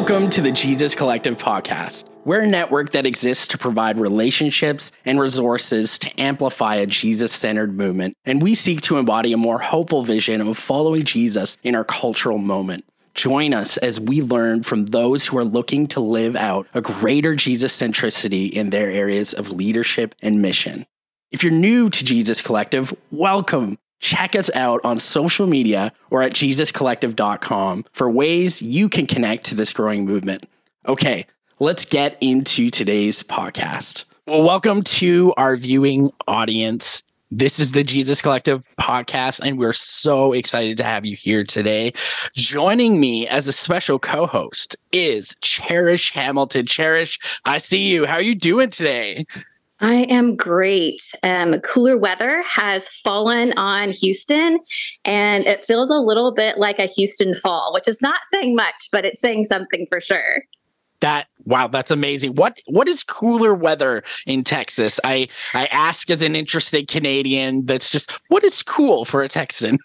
Welcome to the Jesus Collective podcast. We're a network that exists to provide relationships and resources to amplify a Jesus-centered movement, and we seek to embody a more hopeful vision of following Jesus in our cultural moment. Join us as we learn from those who are looking to live out a greater Jesus-centricity in their areas of leadership and mission. If you're new to Jesus Collective, welcome. Check us out on social media or at JesusCollective.com for ways you can connect to this growing movement. Okay, let's get into today's podcast. Well, welcome to our viewing audience. This is the Jesus Collective podcast, and we're so excited to have you here today. Joining me as a special co-host is Cherish Hamilton. Cherish, I see you. How are you doing today? I am great. Cooler weather has fallen on Houston, and it feels a little bit like a Houston fall, which is not saying much, but it's saying something for sure. Wow, that's amazing. What is cooler weather in Texas? I ask as an interested Canadian. That's just, what is cool for a Texan?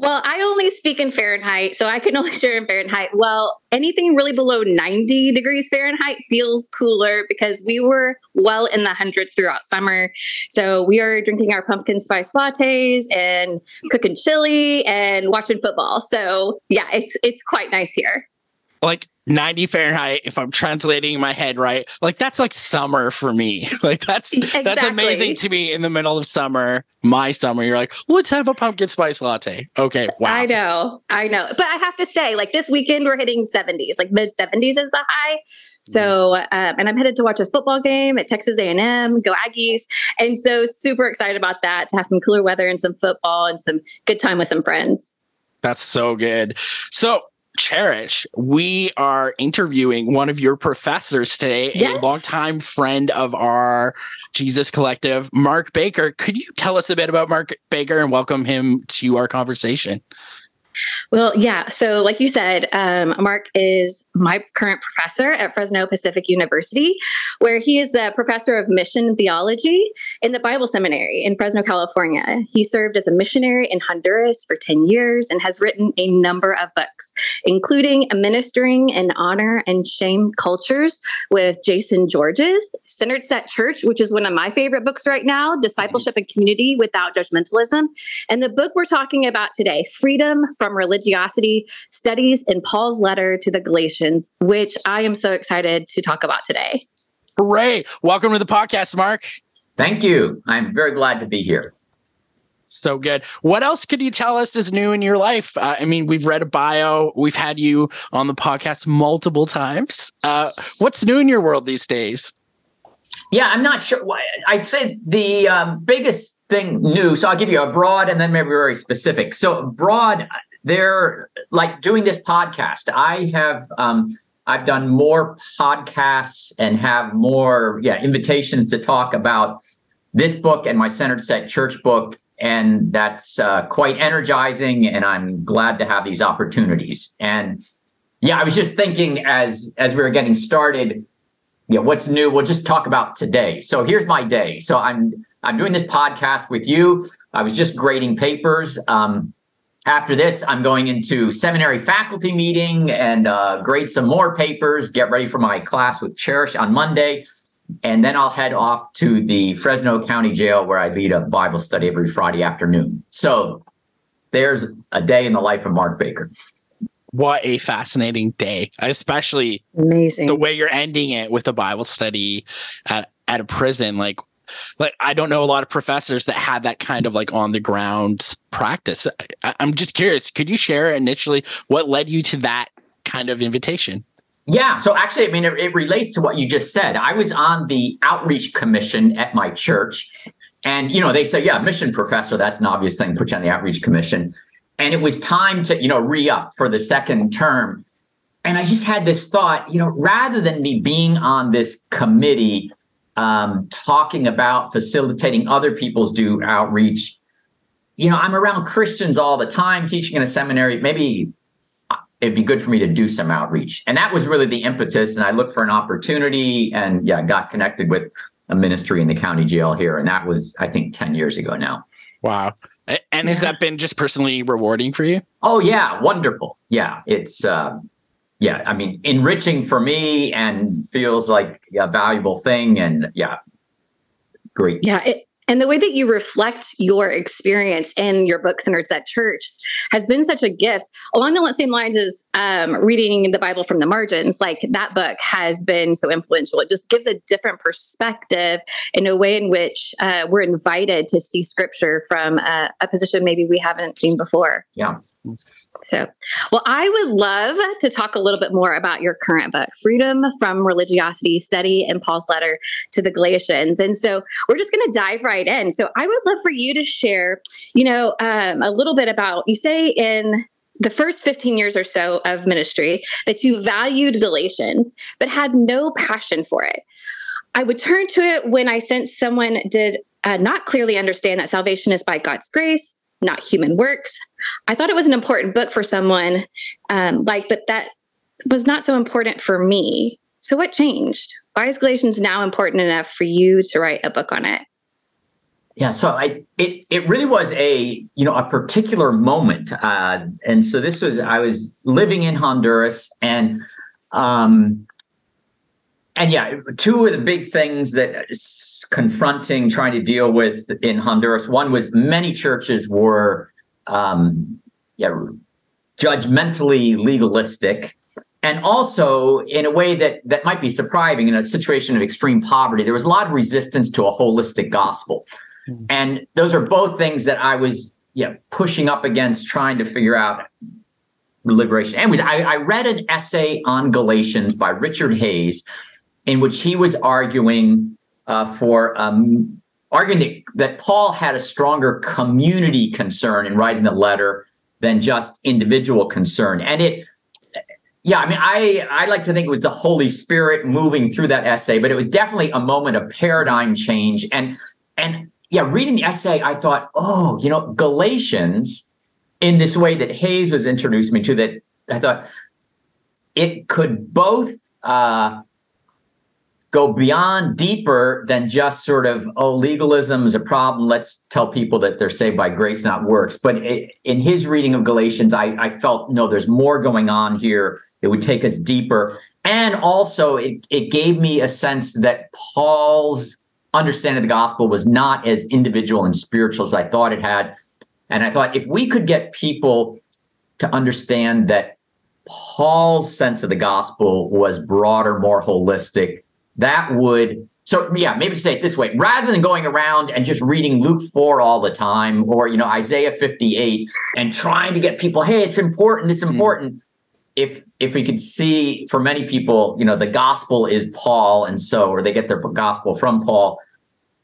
Well, I only speak in Fahrenheit, so I can only share in Fahrenheit. Well, anything really below 90 degrees Fahrenheit feels cooler because we were well in the hundreds throughout summer. So we are drinking our pumpkin spice lattes and cooking chili and watching football. So yeah, it's quite nice here. Like 90 Fahrenheit, if I'm translating in my head right, like that's like summer for me. Like that's amazing to me in the middle of summer, my summer. You're like, let's have a pumpkin spice latte. Okay, wow. I know. But I have to say, like this weekend we're hitting 70s, like mid 70s is the high. So, and I'm headed to watch a football game at Texas A&M, go Aggies. And so super excited about that, to have some cooler weather and some football and some good time with some friends. That's so good. So, Cherish, we are interviewing one of your professors today, yes, a longtime friend of our Jesus Collective, Mark Baker. Could you tell us a bit about Mark Baker and welcome him to our conversation? Well, yeah. So like you said, Mark is my current professor at Fresno Pacific University, where he is the professor of mission theology in the Bible Seminary in Fresno, California. He served as a missionary in Honduras for 10 years and has written a number of books, including Ministering in Honor and Shame Cultures with Jason Georges, Centered Set Church, which is one of my favorite books right now, Discipleship and Community Without Judgmentalism. And the book we're talking about today, Freedom from Religiosity, Studies in Paul's Letter to the Galatians, which I am so excited to talk about today. Hooray! Welcome to the podcast, Mark. Thank you. I'm very glad to be here. So good. What else could you tell us is new in your life? I mean, we've read a bio. We've had you on the podcast multiple times. What's new in your world these days? Yeah, I'm not sure. I'd say the biggest thing new, so I'll give you a broad and then maybe very specific. So broad, they're like doing this podcast. I have, I've done more podcasts and have more invitations to talk about this book and my Centered Set Church book. And that's quite energizing. And I'm glad to have these opportunities. And yeah, I was just thinking as we were getting started, what's new? We'll just talk about today. So here's my day. So I'm doing this podcast with you. I was just grading papers. After this, I'm going into seminary faculty meeting and grade some more papers, get ready for my class with Cherish on Monday. And then I'll head off to the Fresno County Jail where I lead a Bible study every Friday afternoon. So there's a day in the life of Mark Baker. What a fascinating day, especially amazing the way you're ending it with a Bible study at a prison. Like I don't know a lot of professors that have that kind of like on the ground practice. I'm just curious. Could you share initially what led you to that kind of invitation? Yeah. So actually, I mean, it relates to what you just said. I was on the outreach commission at my church, and, they say, mission professor, that's an obvious thing, put you on the outreach commission. And it was time to, re-up for the second term. And I just had this thought, rather than me being on this committee, talking about facilitating other people's do outreach. I'm around Christians all the time, teaching in a seminary. Maybe it'd be good for me to do some outreach. And that was really the impetus. And I looked for an opportunity and got connected with a ministry in the county jail here. And that was, I think, 10 years ago now. Wow. And has that been just personally rewarding for you? Oh, yeah. Wonderful. Yeah. It's yeah, I mean, enriching for me and feels like a valuable thing. And yeah, great. Yeah. And the way that you reflect your experience in your book, Centered Set Church, has been such a gift. Along the same lines as reading the Bible from the margins, like that book has been so influential. It just gives a different perspective in a way in which we're invited to see scripture from a position maybe we haven't seen before. Yeah. So, well, I would love to talk a little bit more about your current book, Freedom from Religiosity, Study in Paul's Letter to the Galatians. And so we're just going to dive right in. So I would love for you to share, a little bit about, you say in the first 15 years or so of ministry that you valued Galatians, but had no passion for it. I would turn to it when I sensed someone did not clearly understand that salvation is by God's grace, not human works. I thought it was an important book for someone, but that was not so important for me. So what changed? Why is Galatians now important enough for you to write a book on it? Yeah, so it really was a particular moment. And so I was living in Honduras and yeah, two of the big things that is confronting, trying to deal with in Honduras, one was many churches were judgmentally legalistic, and also in a way that might be surprising in a situation of extreme poverty, there was a lot of resistance to a holistic gospel. Mm-hmm. And those are both things that I was pushing up against, trying to figure out liberation. Anyways, I read an essay on Galatians by Richard Hayes, in which he was arguing that Paul had a stronger community concern in writing the letter than just individual concern. And I like to think it was the Holy Spirit moving through that essay, but it was definitely a moment of paradigm change. And reading the essay, I thought, Galatians, in this way that Hayes was introduced me to, that I thought it could both go beyond, deeper than just sort of, legalism is a problem, let's tell people that they're saved by grace, not works. But in his reading of Galatians, I felt, no, there's more going on here. It would take us deeper. And also it gave me a sense that Paul's understanding of the gospel was not as individual and spiritual as I thought it had. And I thought if we could get people to understand that Paul's sense of the gospel was broader, more holistic, maybe say it this way, rather than going around and just reading Luke 4 all the time or, Isaiah 58 and trying to get people, hey, it's important. Mm-hmm. If we could see, for many people, the gospel is Paul, or they get their gospel from Paul.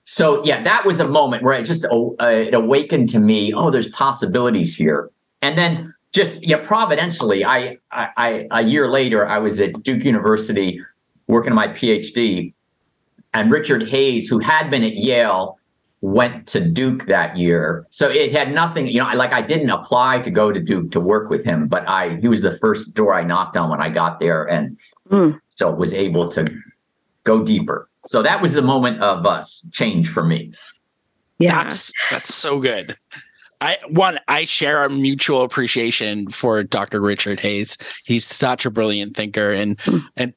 So yeah, that was a moment where it just it awakened to me, there's possibilities here. And then just, providentially, I a year later, I was at Duke University working on my PhD, and Richard Hayes, who had been at Yale, went to Duke that year. So it had nothing, I didn't apply to go to Duke to work with him, but he was the first door I knocked on when I got there, and so was able to go deeper. So that was the moment of change for me. Yeah. That's so good. I share a mutual appreciation for Dr. Richard Hayes. He's such a brilliant thinker and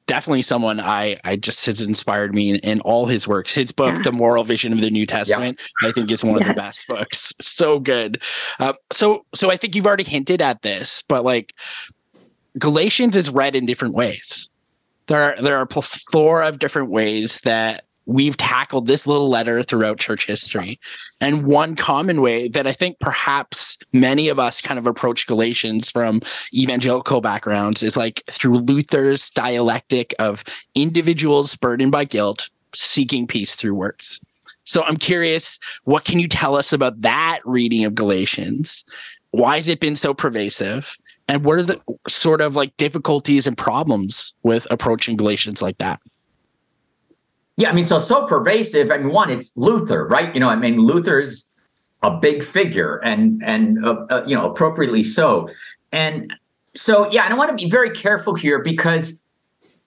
definitely someone I just has inspired me in all his works. His book, The Moral Vision of the New Testament, I think is one of the best books. So good. So I think you've already hinted at this, but like Galatians is read in different ways. There are a plethora of different ways that we've tackled this little letter throughout church history. And one common way that I think perhaps many of us kind of approach Galatians from evangelical backgrounds is like through Luther's dialectic of individuals burdened by guilt, seeking peace through works. So I'm curious, what can you tell us about that reading of Galatians? Why has it been so pervasive? And what are the sort of like difficulties and problems with approaching Galatians like that? Yeah, so pervasive. One, it's Luther, right? Luther's a big figure and appropriately so. And so, I want to be very careful here because,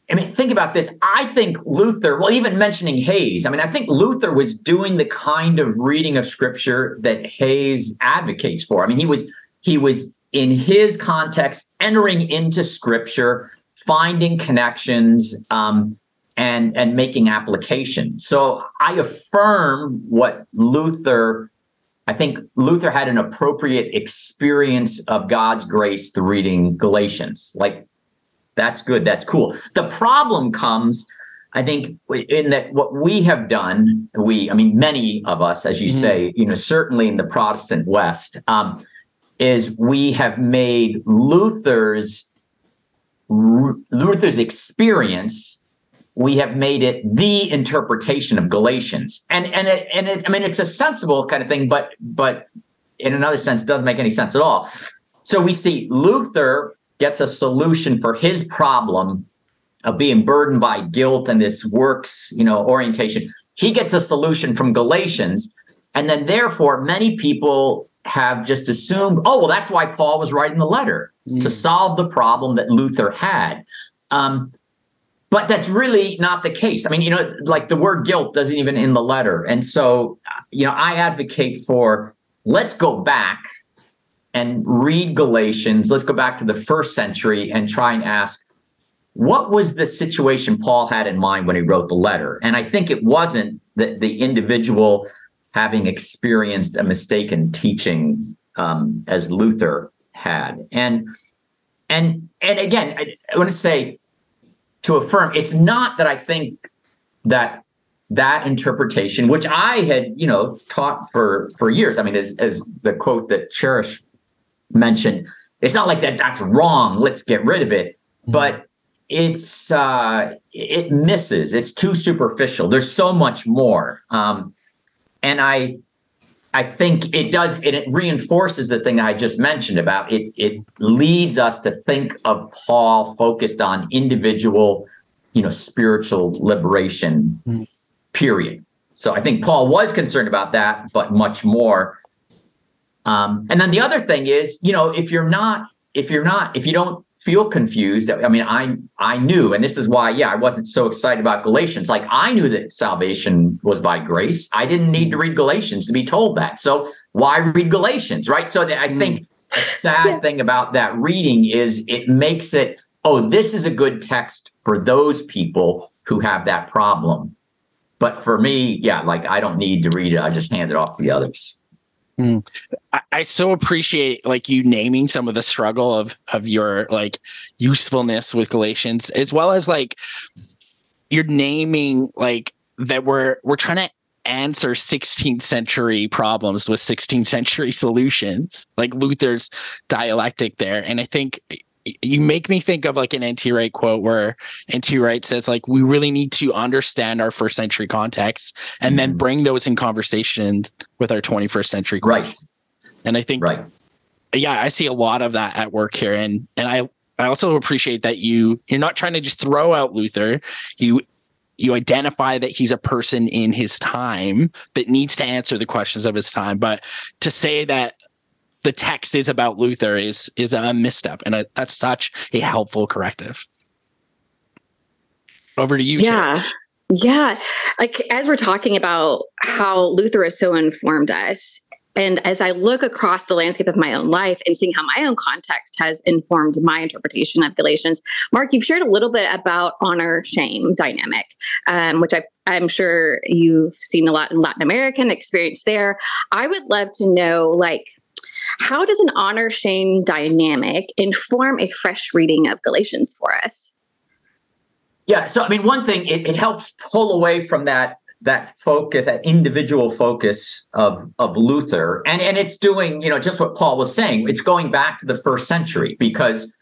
think about this. I think Luther, even mentioning Hayes, I think Luther was doing the kind of reading of scripture that Hayes advocates for. He was in his context entering into scripture finding connections, and making application. So I affirm what Luther, I think Luther had an appropriate experience of God's grace through reading Galatians. Like, that's good. That's cool. The problem comes, I think, in that what we have done, many of us, as you say, certainly in the Protestant West, is we have made Luther's experience, we have made it the interpretation of Galatians. And it's a sensible kind of thing, but in another sense, it doesn't make any sense at all. So we see Luther gets a solution for his problem of being burdened by guilt and this works, orientation. He gets a solution from Galatians. And then therefore, many people have just assumed, that's why Paul was writing the letter, to solve the problem that Luther had. But that's really not the case. The word guilt doesn't even in the letter. And so, I advocate for, let's go back and read Galatians. Let's go back to the first century and try and ask, what was the situation Paul had in mind when he wrote the letter? And I think it wasn't that the individual having experienced a mistaken teaching as Luther had. And again, I want to say, to affirm, it's not that I think that interpretation, which I had, taught for years. As the quote that Cherish mentioned, it's not like that's wrong. Let's get rid of it. But it's it misses. It's too superficial. There's so much more, and I think it does. It reinforces the thing I just mentioned about it. It leads us to think of Paul focused on individual, spiritual liberation. Period. So I think Paul was concerned about that, but much more. And then the other thing is, if you don't feel confused. I knew, and this is why, I wasn't so excited about Galatians. Like, I knew that salvation was by grace. I didn't need to read Galatians to be told that. So why read Galatians, right? So I think the sad thing about that reading is it makes it, this is a good text for those people who have that problem. But for me, I don't need to read it. I just hand it off to the others. I so appreciate you naming some of the struggle of your usefulness with Galatians, as well as you're naming that we're trying to answer 16th century problems with 16th century solutions, like Luther's dialectic there. And I think you make me think of an N.T. Wright quote where N.T. Wright says we really need to understand our first century context and then bring those in conversation with our 21st century questions. Right. And I think, I see a lot of that at work here. And I also appreciate that you're not trying to just throw out Luther. You identify that he's a person in his time that needs to answer the questions of his time. But to say that the text is about Luther is a misstep, and that's such a helpful corrective. Over to you. Yeah. Sharon. Yeah. As we're talking about how Luther has so informed us, and as I look across the landscape of my own life and seeing how my own context has informed my interpretation of Galatians, Mark, you've shared a little bit about honor-shame dynamic, which I'm sure you've seen a lot in Latin American experience there. I would love to know, how does an honor-shame dynamic inform a fresh reading of Galatians for us? Yeah, so one thing, it helps pull away from that focus, that individual focus of Luther. And it's doing, just what Paul was saying. It's going back to the first century, because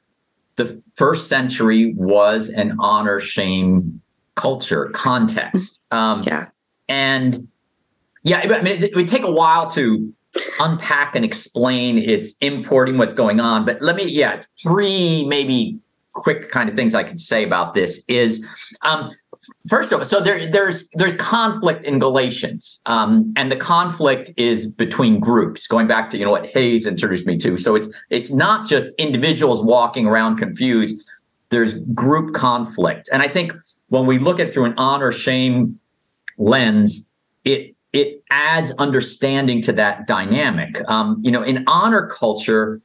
the first century was an honor-shame culture context. It would take a while to unpack and explain its importing, what's going on. But let me, three maybe quick kind of things I could say about this is, first of all, so there's conflict in Galatians, and the conflict is between groups, going back to, what Hayes introduced me to. So it's not just individuals walking around confused. There's group conflict. And I think when we look at through an honor-shame lens, it adds understanding to that dynamic. In honor culture,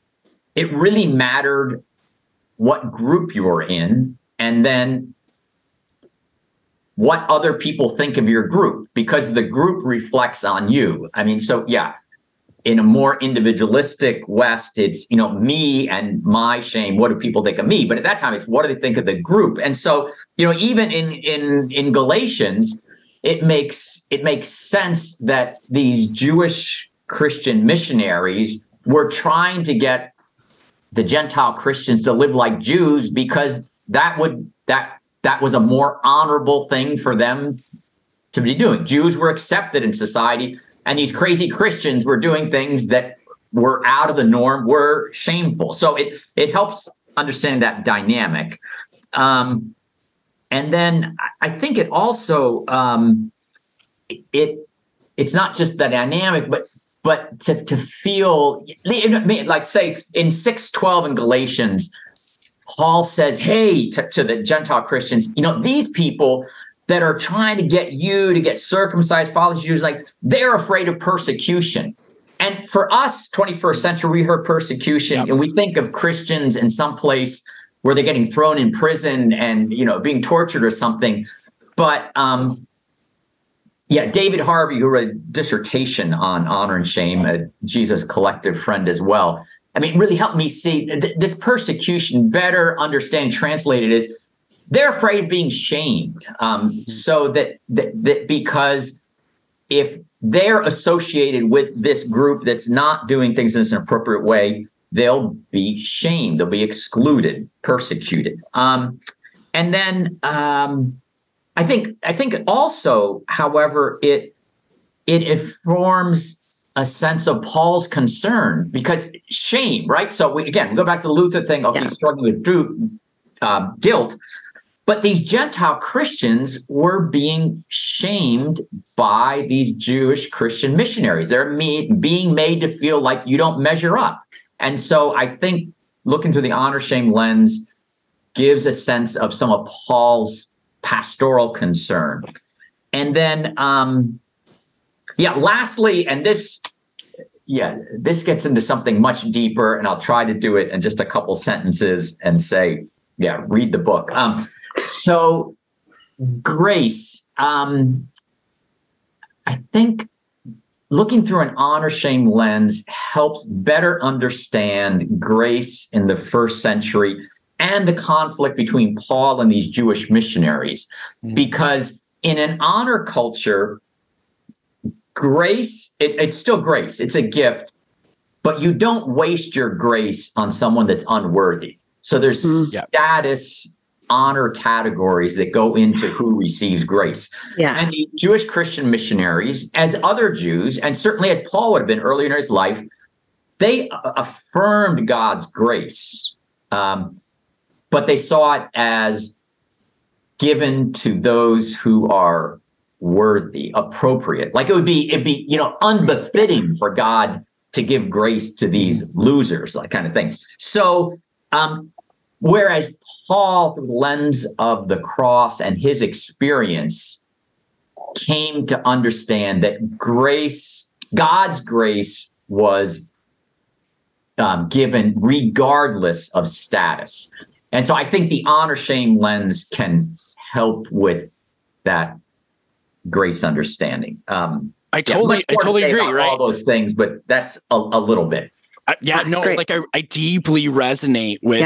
it really mattered what group you were in and then what other people think of your group, because the group reflects on you. I mean, so yeah, in a more individualistic West, it's, you know, me and my shame. What do people think of me? But at that time, it's what do they think of the group? And so, you know, even in Galatians, it makes sense that these Jewish Christian missionaries were trying to get the Gentile Christians to live like Jews, because that was a more honorable thing for them to be doing. Jews were accepted in society. And these crazy Christians were doing things that were out of the norm, were shameful. So it helps understand that dynamic. And then I think it also, it's not just the dynamic, but to feel, like say in 6:12 in Galatians, Paul says, hey, to the Gentile Christians, you know, these people that are trying to get you to get circumcised, follow Jesus, like they're afraid of persecution. And for us, 21st century, we heard persecution, yep, and we think of Christians in some place where they're getting thrown in prison and, you know, being tortured or something. But David Harvey, who wrote a dissertation on honor and shame, a Jesus Collective friend as well, I mean, really helped me see this persecution better understand, translated as, they're afraid of being shamed, so that because if they're associated with this group that's not doing things in an appropriate way, they'll be shamed, they'll be excluded, persecuted. And then I think also, however, it informs a sense of Paul's concern, because shame, right? So we go back to the Luther thing. Okay, yeah, struggling with guilt. But these Gentile Christians were being shamed by these Jewish Christian missionaries. They're being made to feel like you don't measure up. And so I think looking through the honor-shame lens gives a sense of some of Paul's pastoral concern. And then, lastly, and this gets into something much deeper, and I'll try to do it in just a couple sentences and say, yeah, read the book. So grace, I think looking through an honor-shame lens helps better understand grace in the first century and the conflict between Paul and these Jewish missionaries. Mm-hmm. Because in an honor culture, grace, it's still grace. It's a gift, but you don't waste your grace on someone that's unworthy. So there's status, honor categories that go into who receives grace. Yeah. And these Jewish Christian missionaries, as other Jews, and certainly as Paul would have been earlier in his life, they affirmed God's grace, but they saw it as given to those who are worthy, appropriate. Like it'd be, you know, unbefitting for God to give grace to these losers, that kind of thing. So, whereas Paul, through the lens of the cross and his experience, came to understand that grace, God's grace, was given regardless of status. And so I think the honor-shame lens can help with that grace understanding. I totally agree, right? All those things, but that's a little bit. I deeply resonate with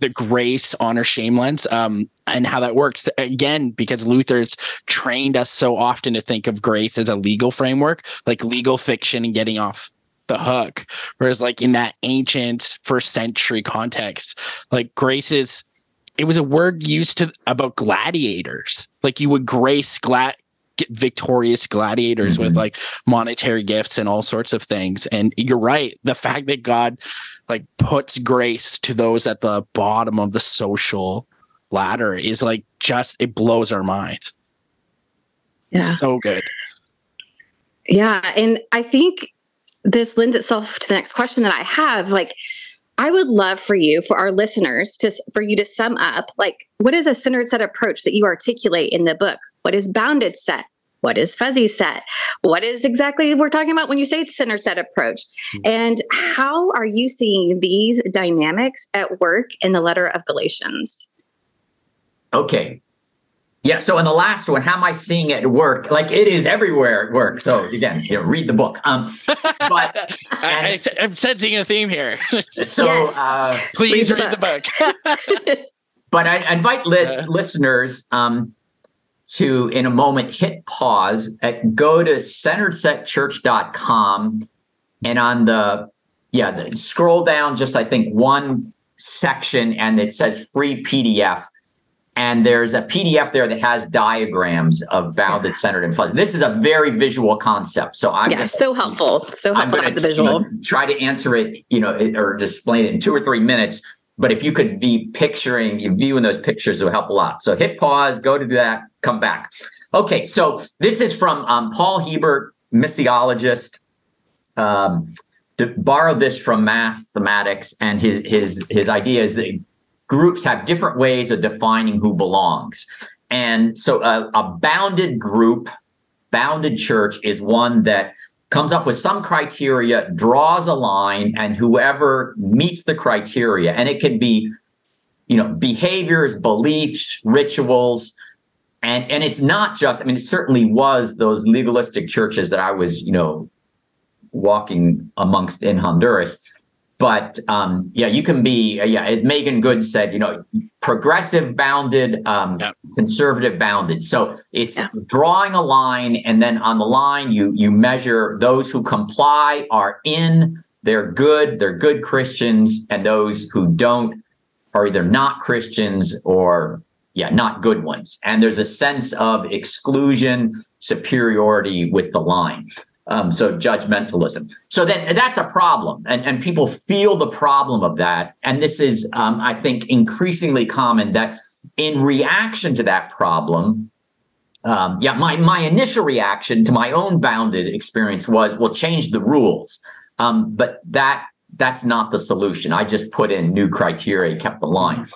the grace, honor, shame lens, and how that works. Again, because Luther's trained us so often to think of grace as a legal framework, like legal fiction and getting off the hook. Whereas like in that ancient first century context, like grace is, it was a word used about gladiators. Like you would grace victorious gladiators with like monetary gifts and all sorts of things. And you're right, the fact that God like puts grace to those at the bottom of the social ladder is like just, it blows our minds. Yeah, so good. Yeah, and I think this lends itself to the next question that I have. Like, I would love for you, for our listeners, for you to sum up, like, what is a centered set approach that you articulate in the book? What is bounded set? What is fuzzy set? What is exactly we're talking about when you say centered set approach? And how are you seeing these dynamics at work in the letter of Galatians? Okay. Yeah. So in the last one, how am I seeing it work? Like it is everywhere at work. So again, you know, read the book. But I'm sensing a theme here. So yes. Please read the book. But I invite listeners to, in a moment, hit pause, go to centeredsetchurch.com, and on the scroll down just, I think, one section, and it says free PDF. And there's a PDF there that has diagrams of bounded, centered, and flooded. This is a very visual concept. So I'm so helpful. So helpful to have the visual. Try to answer it, or explain it in 2 or 3 minutes. But if you could be viewing those pictures, it would help a lot. So hit pause, go to that, come back. Okay, so this is from Paul Hebert, missiologist. Borrowed this from mathematics, and his idea is that groups have different ways of defining who belongs. And so a bounded group, bounded church, is one that comes up with some criteria, draws a line, and whoever meets the criteria, and it can be, behaviors, beliefs, rituals, and it's not just, it certainly was those legalistic churches that I was, walking amongst in Honduras. But you can be, as Megan Goodes said, progressive bounded, conservative bounded. So it's drawing a line, and then on the line, you measure those who comply are in, they're good Christians, and those who don't are either not Christians or not good ones. And there's a sense of exclusion, superiority with the line. So judgmentalism. So then that's a problem, and people feel the problem of that. And this is, I think, increasingly common that in reaction to that problem, my initial reaction to my own bounded experience was, well, change the rules. But that's not the solution. I just put in new criteria, kept the line.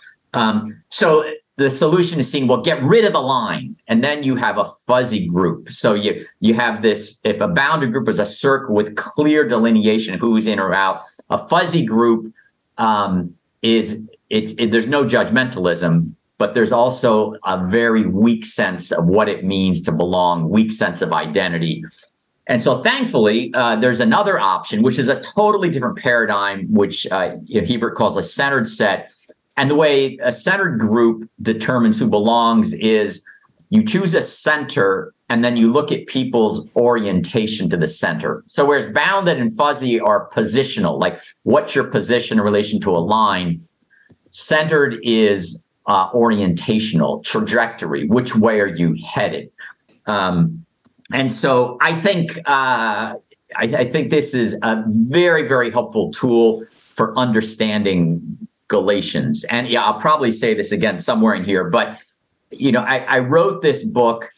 So the solution is seen, well, get rid of the line, and then you have a fuzzy group. So you have this, if a bounded group is a circle with clear delineation of who's in or out, a fuzzy group there's no judgmentalism, but there's also a very weak sense of what it means to belong, weak sense of identity. And so thankfully, there's another option, which is a totally different paradigm, which Hebert calls a centered set. And the way a centered group determines who belongs is you choose a center, and then you look at people's orientation to the center. So whereas bounded and fuzzy are positional, like what's your position in relation to a line, centered is orientational, trajectory, which way are you headed? And so I think I think this is a very, very helpful tool for understanding Galatians. And I'll probably say this again somewhere in here, but I wrote this book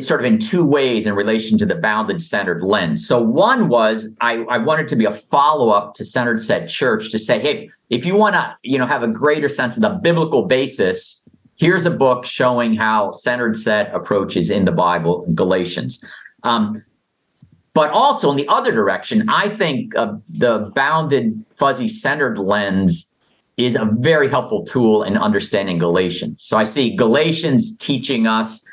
sort of in 2 ways in relation to the bounded centered lens. So one was I wanted to be a follow-up to Centered Set Church to say, hey, if you want to, have a greater sense of the biblical basis, here's a book showing how centered set approaches in the Bible, in Galatians. But also in the other direction, I think the bounded, fuzzy, centered lens is a very helpful tool in understanding Galatians. So I see Galatians teaching us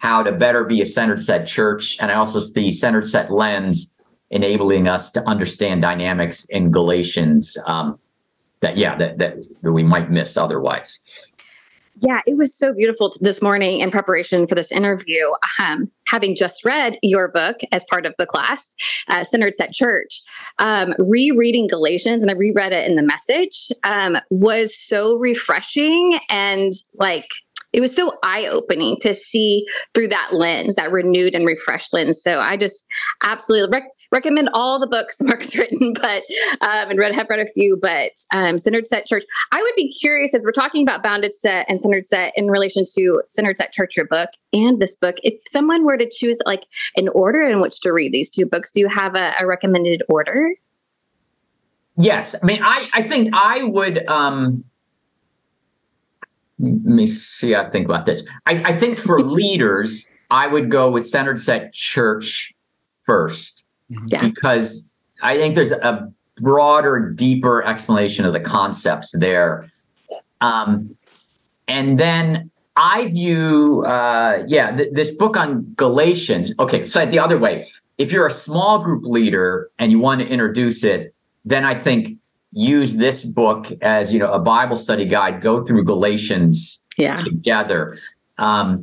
how to better be a centered set church. And I also see centered set lens enabling us to understand dynamics in Galatians that we might miss otherwise. Yeah, it was so beautiful this morning in preparation for this interview, having just read your book as part of the class, Centered Set Church, rereading Galatians, and I reread it in the Message, was so refreshing, and it was so eye-opening to see through that lens, that renewed and refreshed lens. So I just absolutely recommend all the books Mark's written, but and have read a few, but Centered Set Church. I would be curious, as we're talking about bounded set and centered set in relation to Centered Set Church, your book, and this book, if someone were to choose an order in which to read these 2 books, do you have a recommended order? Yes. I think I would... Let me see. I think about this. I think for leaders, I would go with Centered Set Church first, because I think there's a broader, deeper explanation of the concepts there. And then I view, this book on Galatians. Okay, so the other way, if you're a small group leader and you want to introduce it, then I think use this book as, a Bible study guide, go through Galatians together. I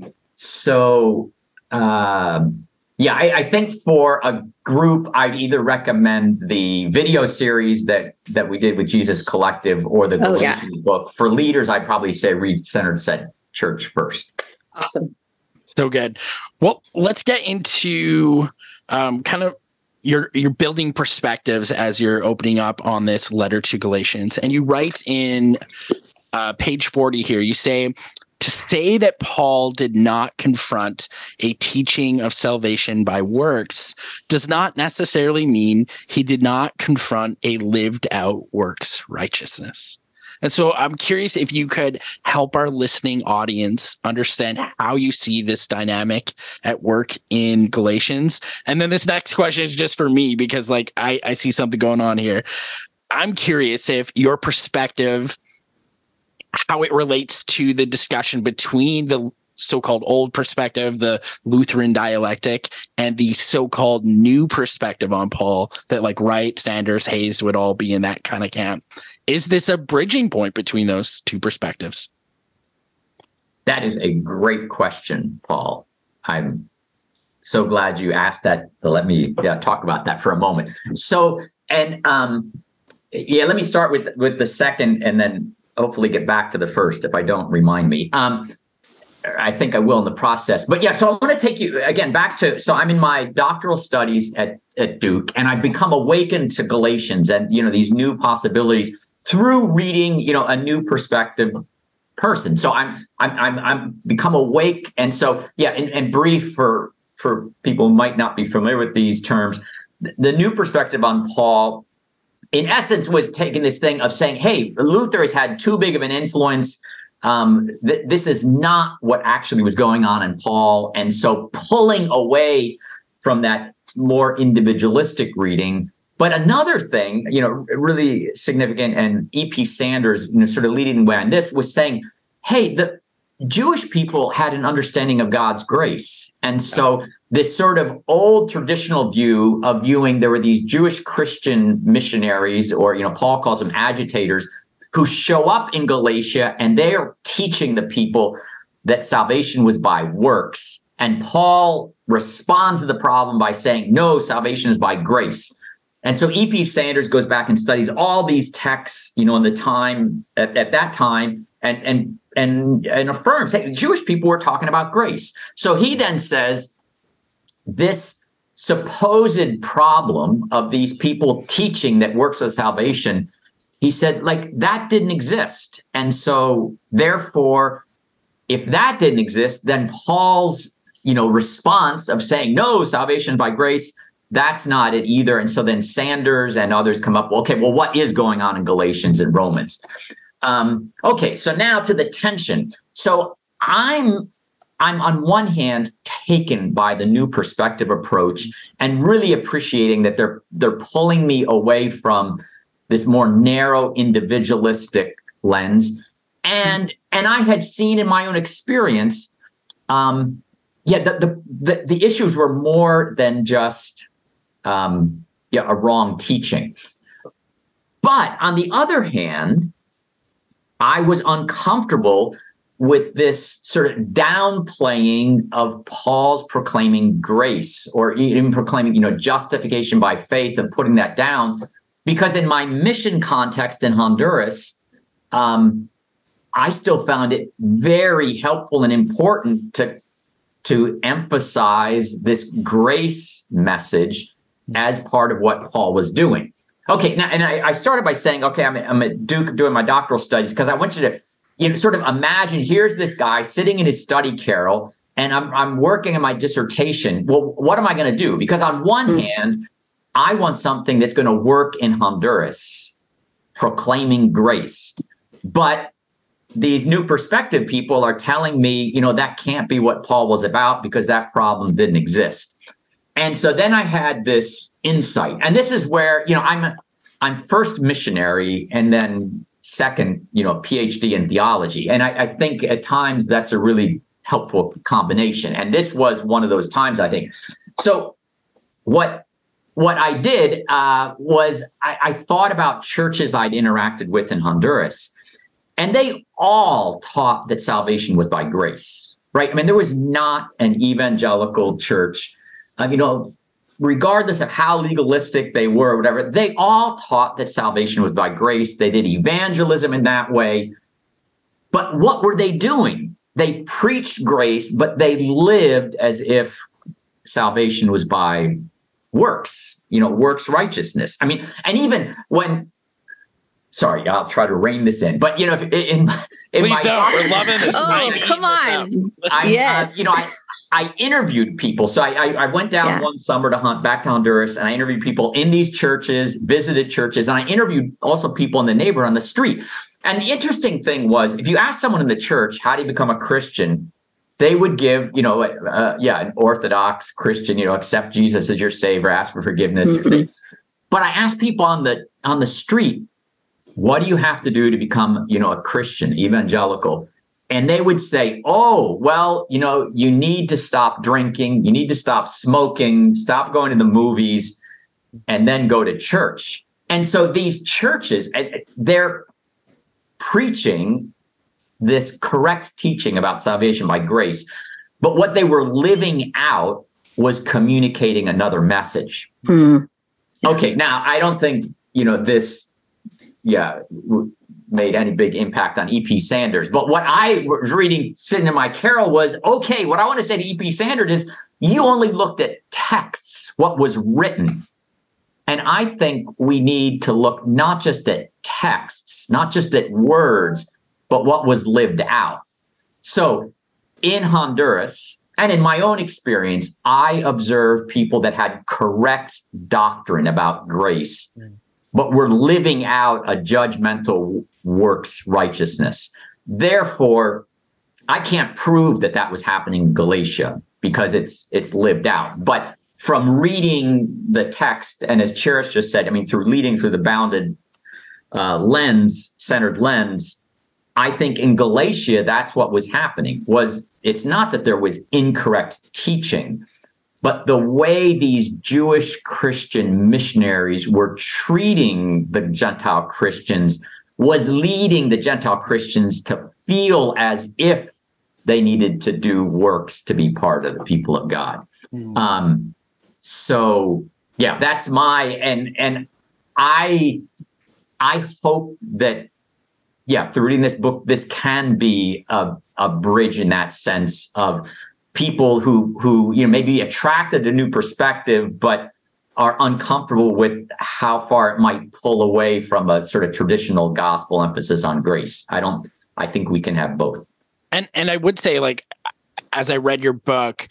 think for a group, I'd either recommend the video series that we did with Jesus Collective or the Galatians book. For leaders, I'd probably say read Centered Set Church first. Awesome. So good. Well, let's get into kind of you're building perspectives as you're opening up on this letter to Galatians. And you write in page 40 here, you say, to say that Paul did not confront a teaching of salvation by works does not necessarily mean he did not confront a lived out works righteousness. And so I'm curious if you could help our listening audience understand how you see this dynamic at work in Galatians. And then this next question is just for me, because I see something going on here. I'm curious if your perspective, how it relates to the discussion between the so-called old perspective, the Lutheran dialectic, and the so-called new perspective on Paul that Wright, Sanders, Hayes would all be in that kind of camp. Is this a bridging point between those two perspectives? That is a great question, Paul. I'm so glad you asked that. Let me talk about that for a moment. So, and let me start with the second and then hopefully get back to the first if I don't, remind me. I think I will in the process. But so I want to take you again back to, so I'm in my doctoral studies at Duke, and I've become awakened to Galatians and, these new possibilities through reading, a new perspective person. So I'm become awake. And so, in brief for people who might not be familiar with these terms, the new perspective on Paul in essence was taking this thing of saying, hey, Luther has had too big of an influence. This is not what actually was going on in Paul. And so pulling away from that more individualistic reading. But another thing, really significant, and E.P. Sanders, sort of leading the way on this, was saying, hey, the Jewish people had an understanding of God's grace. And so this sort of old traditional view of viewing, there were these Jewish Christian missionaries, or, Paul calls them agitators, who show up in Galatia, and they are teaching the people that salvation was by works. And Paul responds to the problem by saying, no, salvation is by grace. And so E.P. Sanders goes back and studies all these texts, in the time at that time, and affirms, hey, the Jewish people were talking about grace. So he then says, this supposed problem of these people teaching that works of salvation, he said, that didn't exist. And so, therefore, if that didn't exist, then Paul's, response of saying, no, salvation by grace, that's not it either. And so then Sanders and others come up, well, what is going on in Galatians and Romans? So now to the tension. So I'm on one hand taken by the new perspective approach and really appreciating that they're pulling me away from this more narrow individualistic lens. And I had seen in my own experience, the issues were more than just a wrong teaching. But on the other hand, I was uncomfortable with this sort of downplaying of Paul's proclaiming grace, or even proclaiming, justification by faith, and putting that down. Because in my mission context in Honduras, I still found it very helpful and important to emphasize this grace message as part of what Paul was doing. Okay, now, and I started by saying, I'm at Duke doing my doctoral studies, because I want you to sort of imagine, here's this guy sitting in his study, Carol, and I'm working on my dissertation. Well, what am I going to do? Because on one hand, I want something that's going to work in Honduras, proclaiming grace. But these new perspective people are telling me, that can't be what Paul was about, because that problem didn't exist. And so then I had this insight. And this is where, I'm first missionary and then second, PhD in theology. And I think at times that's a really helpful combination. And this was one of those times, I think. So what I did was I thought about churches I'd interacted with in Honduras, and they all taught that salvation was by grace, right? I mean, there was not an evangelical church, regardless of how legalistic they were or whatever, they all taught that salvation was by grace. They did evangelism in that way. But what were they doing? They preached grace, but they lived as if salvation was by works, works righteousness. I mean, and even when, sorry, I'll try to rein this in, but if in please my don't. Heart, we're loving this. Oh, come on! Yes, I interviewed people. So I went down one summer to hunt back to Honduras, and I interviewed people in these churches, visited churches, and I interviewed also people in the neighborhood on the street. And the interesting thing was, if you ask someone in the church, how do you become a Christian? They would give, an Orthodox Christian, accept Jesus as your savior, ask for forgiveness. Mm-hmm. But I asked people on the street, what do you have to do to become, a Christian, evangelical? And they would say, you need to stop drinking, you need to stop smoking, stop going to the movies, and then go to church. And so these churches, they're preaching this correct teaching about salvation by grace. But what they were living out was communicating another message. Mm. Okay, now, I don't think, this... yeah, made any big impact on E.P. Sanders. But what I was reading sitting in my carol was, okay, what I want to say to E.P. Sanders is, you only looked at texts, what was written. And I think we need to look not just at texts, not just at words, but what was lived out. So in Honduras, and in my own experience, I observed people that had correct doctrine about grace, but we're living out a judgmental works righteousness. Therefore, I can't prove that that was happening in Galatia because it's lived out. But from reading the text, and as Cherish just said, through leading through the bounded centered lens, I think in Galatia, that's what was happening. It's not that there was incorrect teaching, but the way these Jewish Christian missionaries were treating the Gentile Christians was leading the Gentile Christians to feel as if they needed to do works to be part of the people of God. Mm. That's I hope that, through reading this book, this can be a bridge in that sense of people who may be attracted to new perspective, but are uncomfortable with how far it might pull away from a sort of traditional gospel emphasis on grace. I think we can have both. And I would say, as I read your book,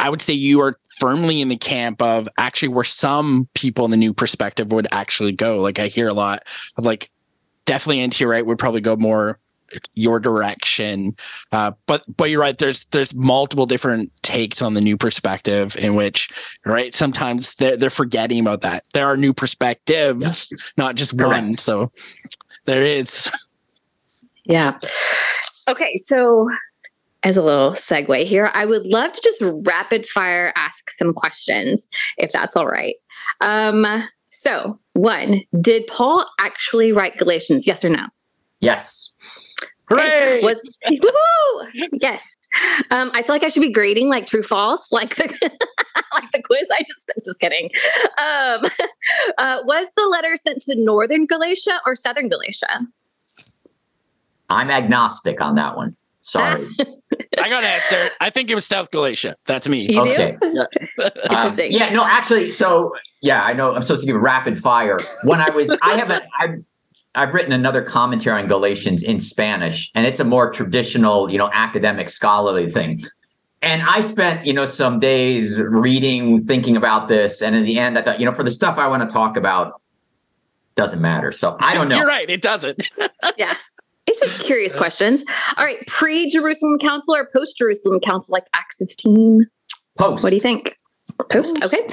I would say you are firmly in the camp of actually where some people in the new perspective would actually go. I hear a lot of definitely N.T. Wright would probably go more your direction, but you're right, there's multiple different takes on the new perspective, in which sometimes they're forgetting about that there are new perspectives, not just correct. One so there is okay, so as a little segue here, I would love to just rapid fire ask some questions, if that's all right. So one, did Paul actually write Galatians, yes or no? Yes. Hooray! Yes. I feel I should be grading true false, the quiz. I'm just kidding. Was the letter sent to northern Galatia or southern Galatia? I'm agnostic on that one. Sorry. I got to answer. I think it was South Galatia. That's me. You okay. Do? Interesting. I know I'm supposed to give rapid fire. When I've written another commentary on Galatians in Spanish, and it's a more traditional, academic scholarly thing. And I spent, some days reading, thinking about this. And in the end, I thought, for the stuff I want to talk about, doesn't matter. So I don't know. You're right. It doesn't. Yeah. It's just curious questions. All right. Pre-Jerusalem Council or post-Jerusalem Council, like Acts 15? Post. What do you think? Post. Okay.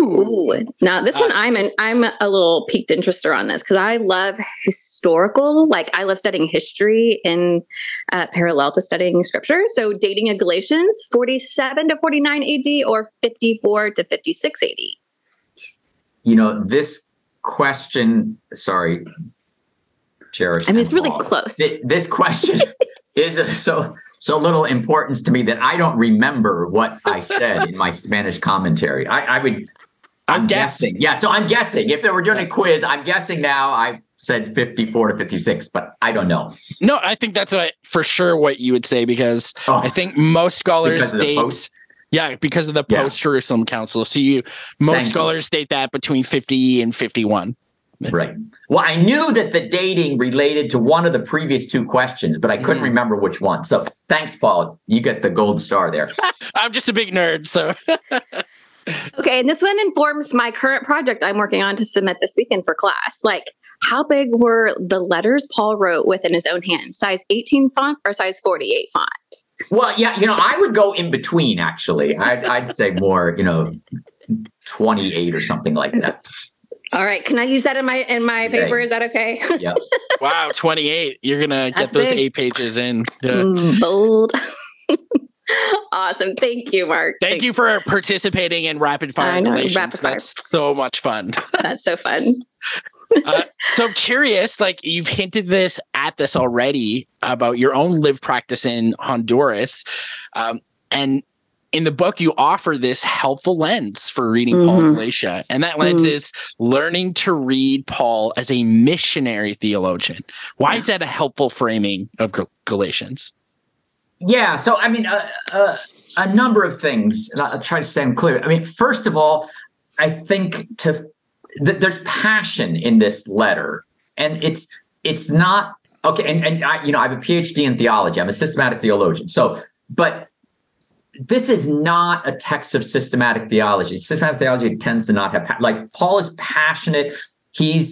Ooh. Now this one, I'm a little piqued interester on this because I love historical, like I love studying history in parallel to studying scripture. So dating a Galatians 47 to 49 AD or 54 to 56 AD. You know, this question, sorry, Cherish. I mean, it's really close. This question is so little importance to me that I don't remember what I said in my Spanish commentary. I'm guessing. Yeah, so I'm guessing. If they were doing a quiz, I'm guessing now I said 54 to 56, but I don't know. No, I think that's for sure what you would say because I think most scholars date... Yeah, because of the post-Jerusalem Council. So most scholars date that between 50 and 51. Right. Well, I knew that the dating related to one of the previous two questions, but I couldn't remember which one. So thanks, Paul. You get the gold star there. I'm just a big nerd, so... Okay, and this one informs my current project I'm working on to submit this weekend for class. Like, how big were the letters Paul wrote with in his own hand? Size 18 font or size 48 font? Well, yeah, you know, I would go in between, actually. I'd say more, you know, 28 or something like that. All right. Can I use that in my paper? Is that okay? Yeah. Wow, 28. You're going to get those big 8 pages in. Yeah. Bold. Awesome. Thank you, Mark. Thanks. You for participating in Rapid Fire Relations. That's so much fun. That's so fun. So I'm curious, like you've hinted at this already about your own live practice in Honduras. And in the book, you offer this helpful lens for reading Paul in Galatia. And that lens is learning to read Paul as a missionary theologian. Why is that a helpful framing of Galatians? Yeah, so I mean, a number of things. And I'll try to say them clear. I mean, first of all, I think there's passion in this letter, and it's not okay. And I, you know, I have a PhD in theology. I'm a systematic theologian. So, but this is not a text of systematic theology. Systematic theology tends to not have Paul is passionate. He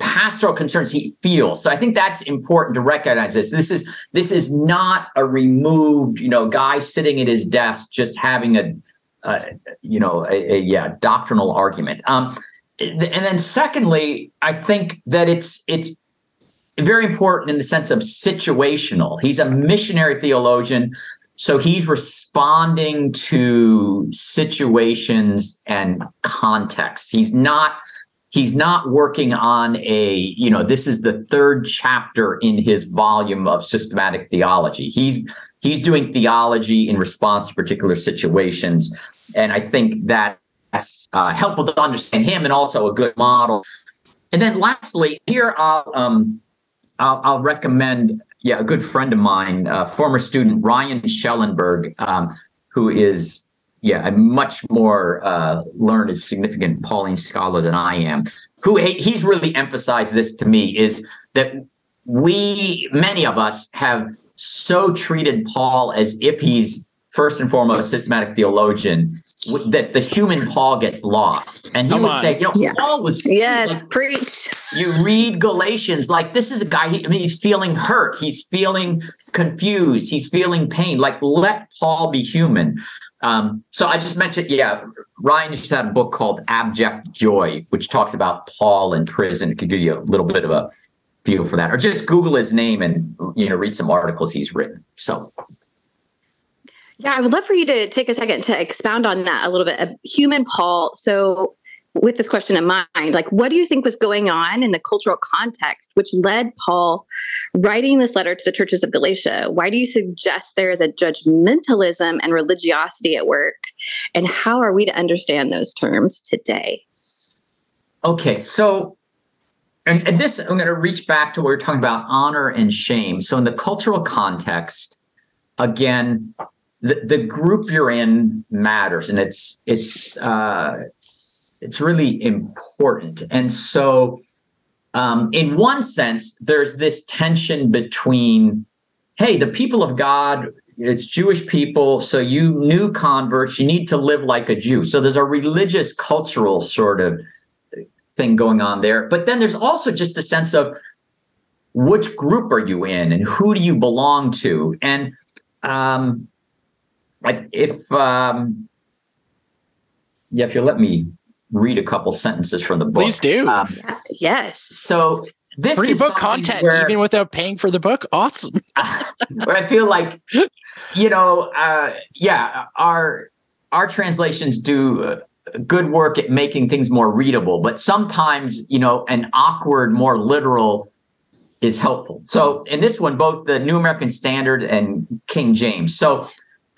pastoral concerns he feels. So I think that's important to recognize this. This is not a removed, you know, guy sitting at his desk just having a doctrinal argument. And then secondly, I think that it's very important in the sense of situational. He's a missionary theologian, so he's responding to situations and contexts. He's not working on this is the third chapter in his volume of systematic theology. He's doing theology in response to particular situations. And I think that's helpful to understand him and also a good model. And then lastly, here I'll recommend a good friend of mine, former student Ryan Schellenberg, who is... Yeah, a much more learned and significant Pauline scholar than I am, who he's really emphasized this to me, is that many of us have so treated Paul as if he's first and foremost systematic theologian that the human Paul gets lost. And he would say, you know, Paul was... Yes, preach. You read Galatians, like this is a guy, he's feeling hurt. He's feeling confused. He's feeling pain. Like, let Paul be human. So I just mentioned, Ryan just had a book called Abject Joy, which talks about Paul in prison. It could give you a little bit of a feel for that. Or just Google his name and, you know, read some articles he's written. So... Yeah, I would love for you to take a second to expound on that a little bit. A human Paul. So with this question in mind, like, what do you think was going on in the cultural context which led Paul writing this letter to the churches of Galatia? Why do you suggest there is a judgmentalism and religiosity at work? And how are we to understand those terms today? Okay, so... And this, I'm going to reach back to what we were talking about, honor and shame. So in the cultural context, again... The group you're in matters, and it's really important. And so, in one sense, there's this tension between, hey, the people of God, it's Jewish people, so you new converts, you need to live like a Jew. So there's a religious cultural sort of thing going on there. But then there's also just a sense of which group are you in, and who do you belong to, and yeah, if you'll let me read a couple sentences from the book. Please do. Yes. So this free is book content, where, even without paying for the book. Awesome. Where I feel like, our translations do good work at making things more readable, but sometimes, an awkward, more literal is helpful. So in this one, both the New American Standard and King James. So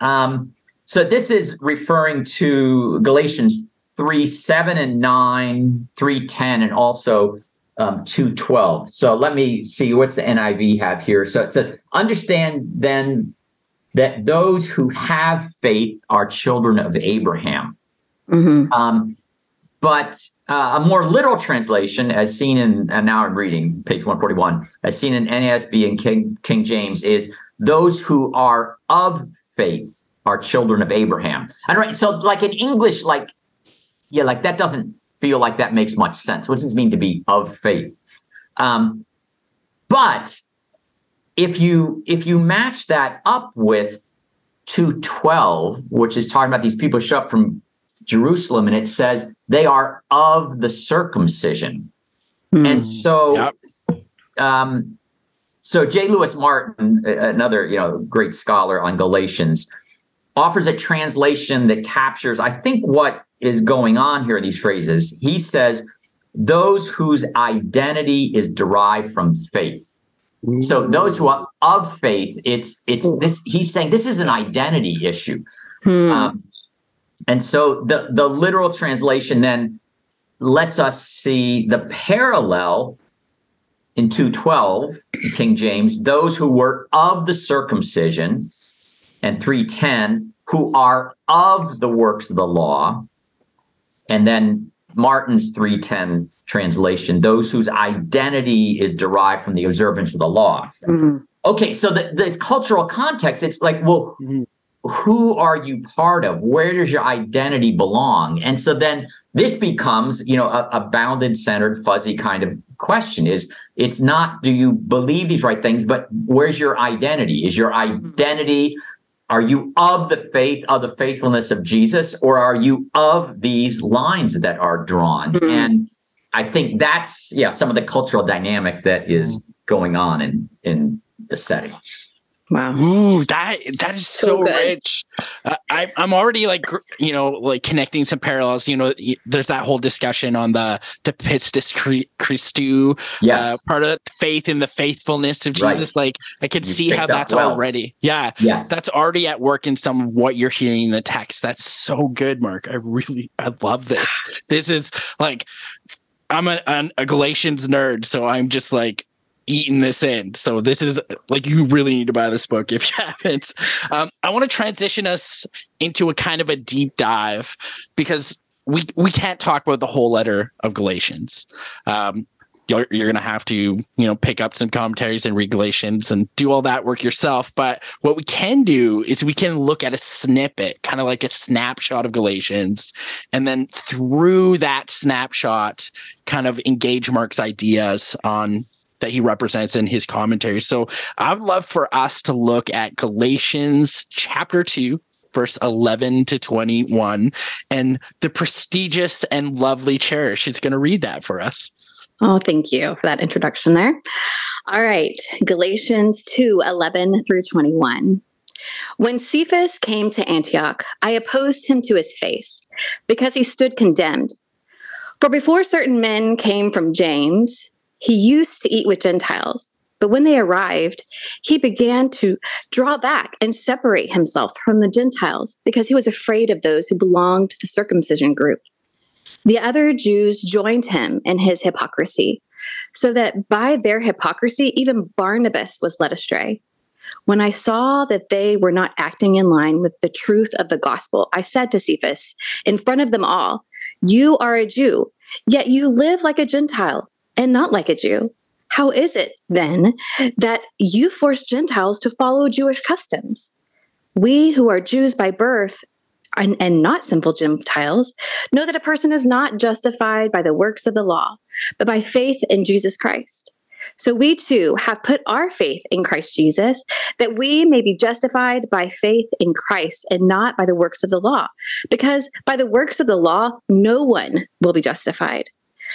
this is referring to Galatians 3:7 and 9, 3:10, and also 2:12. So let me see what's the NIV have here. So it says, understand then that those who have faith are children of Abraham. Mm-hmm. But a more literal translation, as seen in, and now I'm reading page 141, as seen in NASB and King James, is those who are of faith are children of Abraham. And right, so like in English, that doesn't feel like that makes much sense. What does it mean to be of faith? But if you match that up with 2:12, which is talking about these people show up from Jerusalem, and it says they are of the circumcision. Mm. And so, yep. So J. Lewis Martin, another great scholar on Galatians, offers a translation that captures, I think, what is going on here in these phrases. He says, those whose identity is derived from faith. So those who are of faith, it's this. He's saying this is an identity issue. Hmm. And so the literal translation then lets us see the parallel in 2:12, King James, those who were of the circumcision, and 3:10, who are of the works of the law. And then Martin's 3:10 translation, those whose identity is derived from the observance of the law. Mm-hmm. Okay, so this cultural context, it's like, well, mm-hmm. Who are you part of? Where does your identity belong? And so then this becomes, a bounded, centered, fuzzy kind of question. It's not, do you believe these right things, but where's your identity? Is your identity, are you of the faith, of the faithfulness of Jesus, or are you of these lines that are drawn? Mm-hmm. And I think that's, some of the cultural dynamic that is going on in the setting. Wow. Ooh, that is so rich. I'm already connecting some parallels. There's that whole discussion on the Pistis Christou part of faith in the faithfulness of Jesus. Right. Like I could see how that's already. Yeah. Yes. That's already at work in some of what you're hearing in the text. That's so good, Mark. I love this. This is like, I'm a Galatians nerd. So I'm just like, eating this in. So this is like, you really need to buy this book if you haven't. I want to transition us into a kind of a deep dive, because we can't talk about the whole letter of Galatians. You're going to have to, pick up some commentaries and read Galatians and do all that work yourself. But what we can do is we can look at a snippet, kind of like a snapshot of Galatians. And then through that snapshot, kind of engage Mark's ideas on that he represents in his commentary. So I'd love for us to look at Galatians chapter 2, verse 11 to 21, and the prestigious and lovely Cherish is going to read that for us. Oh, thank you for that introduction there. All right, Galatians 2, 11 through 21. When Cephas came to Antioch, I opposed him to his face, because he stood condemned. For before certain men came from James, he used to eat with Gentiles, but when they arrived, he began to draw back and separate himself from the Gentiles, because he was afraid of those who belonged to the circumcision group. The other Jews joined him in his hypocrisy, so that by their hypocrisy, even Barnabas was led astray. When I saw that they were not acting in line with the truth of the gospel, I said to Cephas, in front of them all, "You are a Jew, yet you live like a Gentile, and not like a Jew. How is it, then, that you force Gentiles to follow Jewish customs? We who are Jews by birth and not sinful Gentiles know that a person is not justified by the works of the law, but by faith in Jesus Christ. So we too have put our faith in Christ Jesus, that we may be justified by faith in Christ and not by the works of the law. Because by the works of the law, no one will be justified.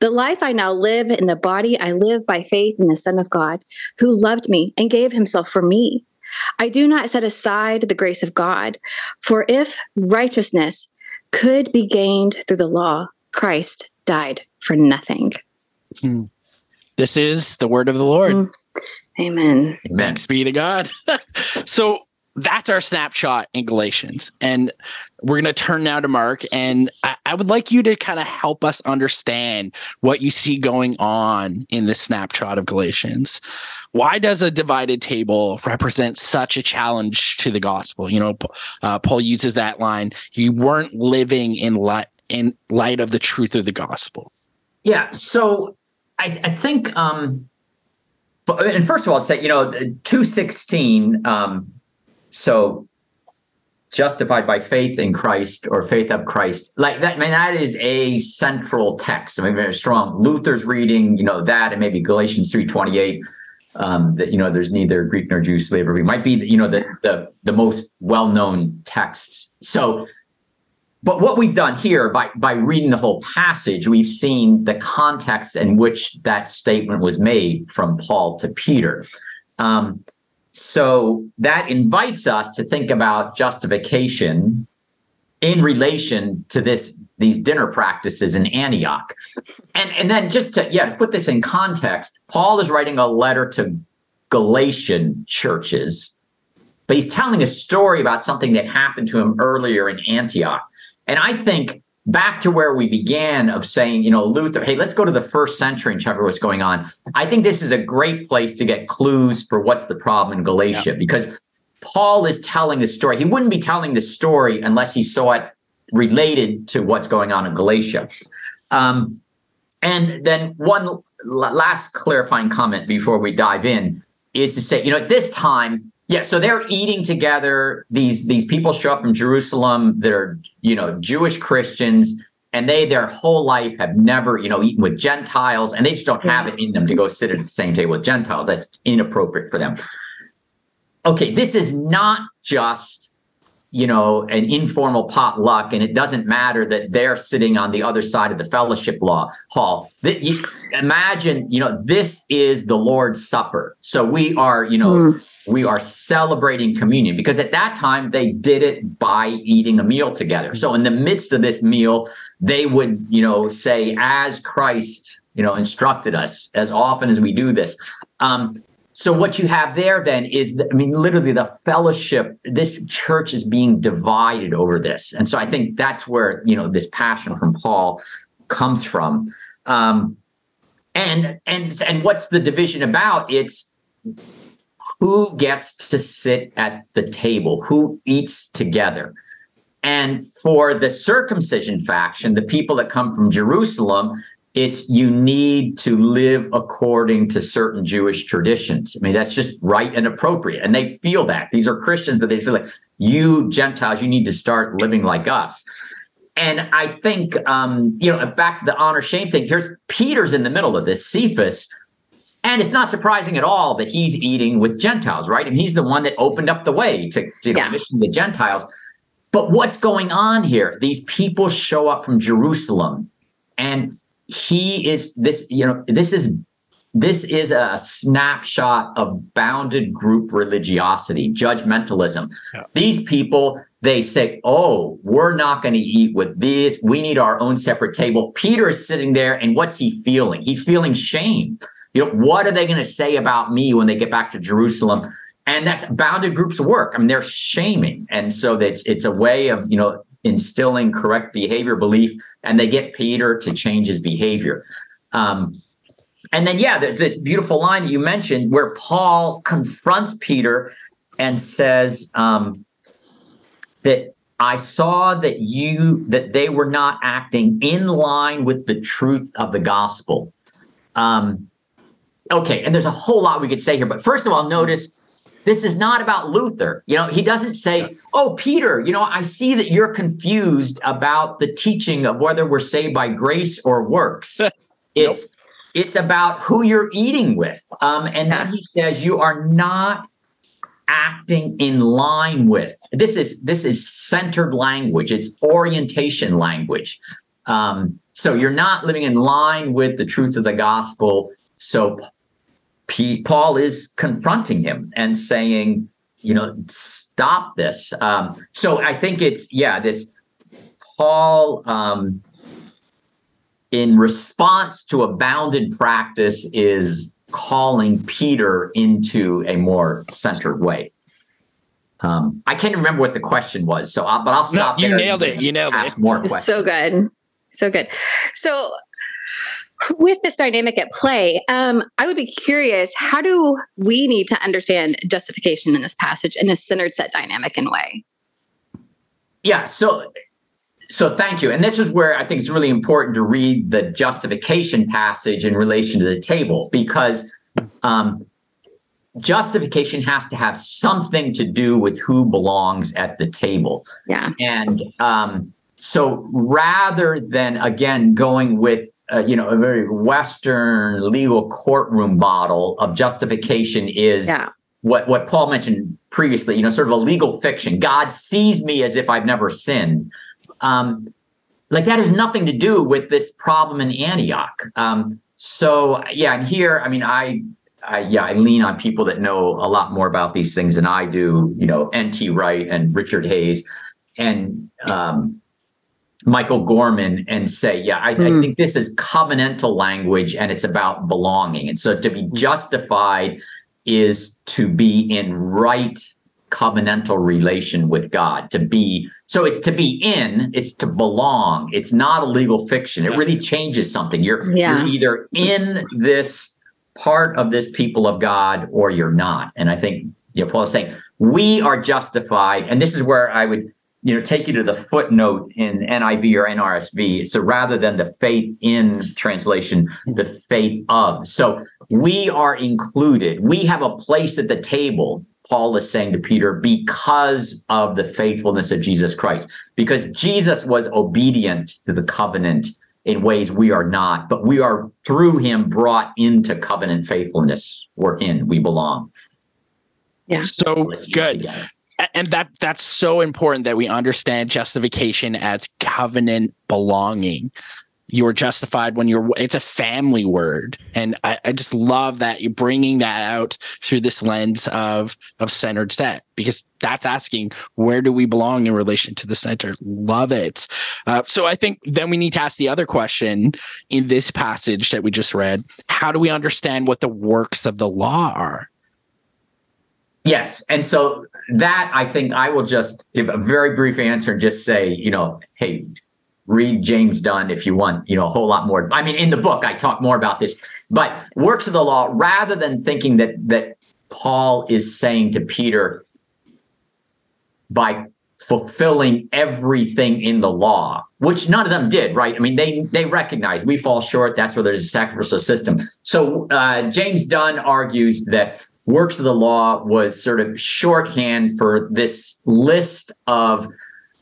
The life I now live in the body, I live by faith in the Son of God, who loved me and gave himself for me. I do not set aside the grace of God, for if righteousness could be gained through the law, Christ died for nothing. Mm. This is the word of the Lord. Mm. Amen. Thanks be to God. So that's our snapshot in Galatians. And we're going to turn now to Mark. And I would like you to kind of help us understand what you see going on in this snapshot of Galatians. Why does a divided table represent such a challenge to the gospel? You know, Paul uses that line, you weren't living in light of the truth of the gospel. Yeah. So I think... And first of all, I'll say, 2:16, so justified by faith in Christ or faith of Christ, like that, that is a central text. Very strong. Luther's reading, that, and maybe Galatians 3:28, that, there's neither Greek nor Jew, slave or free, might be, the most well-known texts. So, but what we've done here by reading the whole passage, we've seen the context in which that statement was made from Paul to Peter. So that invites us to think about justification in relation to these dinner practices in Antioch. And then just to put this in context, Paul is writing a letter to Galatian churches, but he's telling a story about something that happened to him earlier in Antioch. And I think back to where we began of saying, Luther, hey, let's go to the first century and check what's going on. I think this is a great place to get clues for what's the problem in Galatia, because Paul is telling this story. He wouldn't be telling this story unless he saw it related to what's going on in Galatia. And then one last clarifying comment before we dive in is to say, at this time, yeah, so they're eating together. These people show up from Jerusalem. They're, Jewish Christians, and they their whole life have never, eaten with Gentiles, and they just don't have it in them to go sit at the same table with Gentiles. That's inappropriate for them. Okay, this is not just, an informal potluck, and it doesn't matter that they're sitting on the other side of the fellowship hall. Imagine, this is the Lord's Supper. So we are, we are celebrating communion, because at that time they did it by eating a meal together. So in the midst of this meal, they would, say, as Christ, instructed us, as often as we do this. So what you have there then is, literally the fellowship, this church is being divided over this. And so I think that's where, this passion from Paul comes from. And what's the division about? It's, who gets to sit at the table? Who eats together? And for the circumcision faction, the people that come from Jerusalem, it's you need to live according to certain Jewish traditions. That's just right and appropriate. And they feel that. These are Christians, but they feel like, you Gentiles, you need to start living like us. And I think, back to the honor-shame thing, here's Peter's in the middle of this, Cephas. And it's not surprising at all that he's eating with Gentiles, right? And he's the one that opened up the way to mission the Gentiles. But what's going on here? These people show up from Jerusalem, and he is this. This is a snapshot of bounded group religiosity, judgmentalism. Yeah. These people, they say, oh, we're not going to eat with these. We need our own separate table. Peter is sitting there, and what's he feeling? He's feeling shame. What are they going to say about me when they get back to Jerusalem? And that's bounded groups work. They're shaming. And so that's, it's a way of, instilling correct behavior belief, and they get Peter to change his behavior. And then, yeah, there's this beautiful line that you mentioned where Paul confronts Peter and says that I saw that they were not acting in line with the truth of the gospel. Okay, and there's a whole lot we could say here, but first of all, notice this is not about Luther. You know, he doesn't say, "Oh, Peter, you know, I see that you're confused about the teaching of whether we're saved by grace or works." It's about who you're eating with, and then he says you are not acting in line with. This is centered language. It's orientation language. So you're not living in line with the truth of the gospel. So Paul is confronting him and saying, you know, stop this. So I think it's, this Paul, in response to abounded practice, is calling Peter into a more centered way. I can't remember what the question was, but I'll stop there. You nailed it. Ask more questions. So good. So with this dynamic at play, I would be curious, how do we need to understand justification in this passage in a centered set dynamic and way? Yeah, so thank you. And this is where I think it's really important to read the justification passage in relation to the table, because justification has to have something to do with who belongs at the table. Yeah. And so rather than, again, going with, a very Western legal courtroom model of justification is what Paul mentioned previously, sort of a legal fiction. God sees me as if I've never sinned. Like that has nothing to do with this problem in Antioch. And here, I mean, I lean on people that know a lot more about these things than I do, N.T. Wright and Richard Hayes and, Michael Gorman, and say, I think this is covenantal language and it's about belonging. And so to be justified is to be in right covenantal relation with God, it's to be in, it's to belong. It's not a legal fiction. It really changes something. You're either in this part of this people of God or you're not. And I think Paul is saying we are justified. And this is where I would take you to the footnote in NIV or NRSV. So rather than the faith in translation, the faith of. So we are included. We have a place at the table, Paul is saying to Peter, because of the faithfulness of Jesus Christ, because Jesus was obedient to the covenant in ways we are not, but we are through him brought into covenant faithfulness. We're in, we belong. Yeah. So good. And that's so important that we understand justification as covenant belonging. You're justified when it's a family word. And I just love that you're bringing that out through this lens of centered set, because that's asking, where do we belong in relation to the center? Love it. So I think then we need to ask the other question in this passage that we just read. How do we understand what the works of the law are? Yes. And so that, I think I will just give a very brief answer and just say, hey, read James Dunn if you want, a whole lot more. I mean, in the book, I talk more about this, but works of the law, rather than thinking that Paul is saying to Peter, by fulfilling everything in the law, which none of them did, right? I mean, they recognize we fall short. That's where there's a sacrificial system. So James Dunn argues that works of the law was sort of shorthand for this list of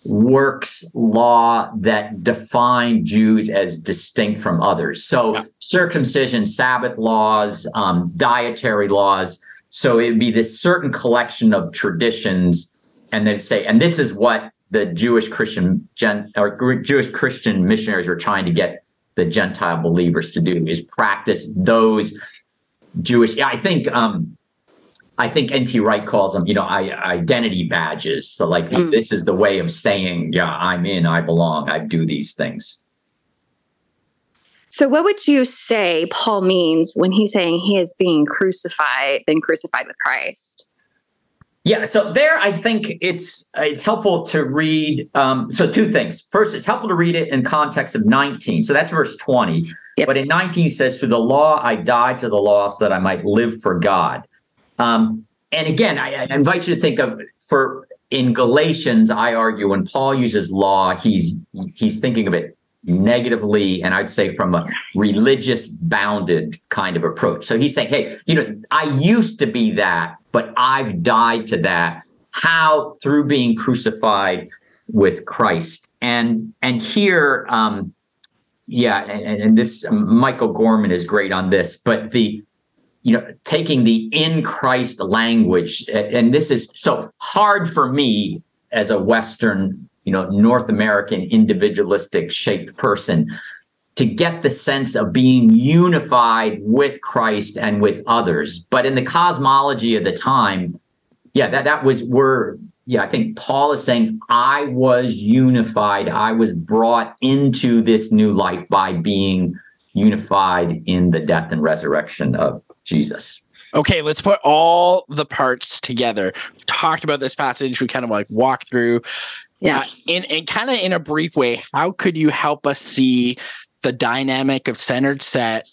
works law that defined Jews as distinct from others. So circumcision, Sabbath laws, dietary laws. So it'd be this certain collection of traditions, and they'd say, and this is what the Jewish Christian missionaries were trying to get the Gentile believers to do, is practice those Jewish. I think N.T. Wright calls them, identity badges. So like this is the way of saying, I'm in, I belong, I do these things. So what would you say Paul means when he's saying he is being crucified with Christ? Yeah, so there I think it's helpful to read. So two things. First, it's helpful to read it in context of 19. So that's verse 20. Yep. But in 19, it says, through the law, I died to the law so that I might live for God. And again, I invite you to think of, for in Galatians, I argue when Paul uses law, he's thinking of it negatively, and I'd say from a religious bounded kind of approach. So he's saying, hey, I used to be that, but I've died to that. How? Through being crucified with Christ. And here, and this Michael Gorman is great on this, but taking the in Christ language, and this is so hard for me as a Western, North American individualistic shaped person to get the sense of being unified with Christ and with others. But in the cosmology of the time, I think Paul is saying, I was unified. I was brought into this new life by being unified in the death and resurrection of Jesus. Okay, let's put all the parts together. We've talked about this passage. We kind of walk through. Yeah. And kind of in a brief way, how could you help us see the dynamic of centered set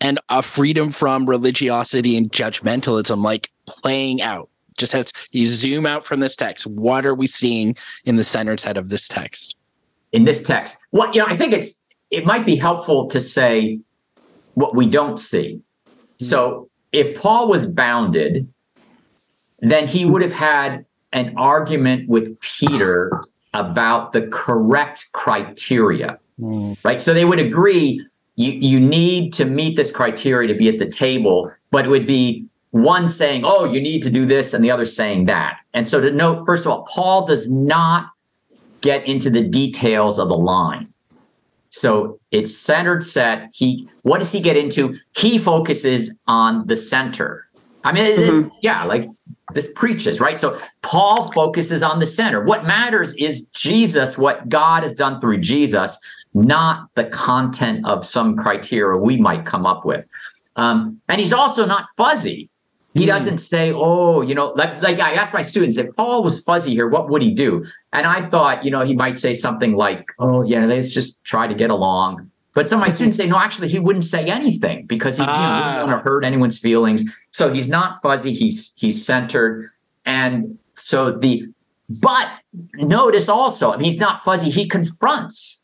and a freedom from religiosity and judgmentalism playing out? Just as you zoom out from this text, what are we seeing in the centered set of this text? In this text? Well, I think it might be helpful to say what we don't see. So if Paul was bounded, then he would have had an argument with Peter about the correct criteria, right? So they would agree you need to meet this criteria to be at the table, but it would be one saying, oh, you need to do this, and the other saying that. And so to note, first of all, Paul does not get into the details of the line. So it's centered set. What does he get into? He focuses on the center. I mean, it is, this preaches, right? So Paul focuses on the center. What matters is Jesus, what God has done through Jesus, not the content of some criteria we might come up with. And he's also not fuzzy. He doesn't say, I asked my students, if Paul was fuzzy here, what would he do? And I thought, he might say something like, let's just try to get along. But some of my students say, no, actually, he wouldn't say anything because he wouldn't want to hurt anyone's feelings. So he's not fuzzy. He's centered. And so but notice also, he's not fuzzy. He confronts,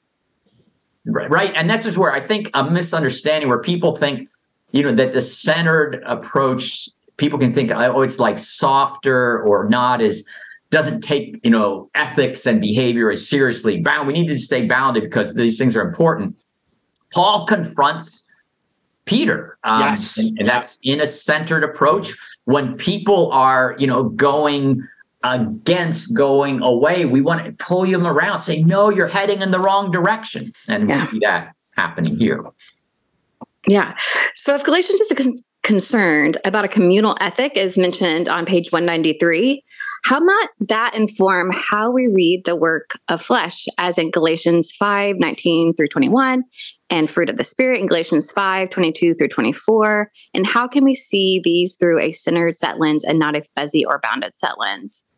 right? And this is where I think a misunderstanding where people think, that the centered approach, people can think, oh, it's softer or not as, doesn't take, ethics and behavior as seriously. We need to stay bounded because these things are important. Paul confronts Peter. Yes. And that's in a centered approach. When people are, going against, going away, we want to pull them around, say, no, you're heading in the wrong direction. And we see that happening here. Yeah. So if Galatians is concerned about a communal ethic, as mentioned on page 193, how might that inform how we read the work of flesh, as in Galatians 5:19-21, and fruit of the Spirit in Galatians 5:22-24? And how can we see these through a centered set lens and not a fuzzy or bounded set lens?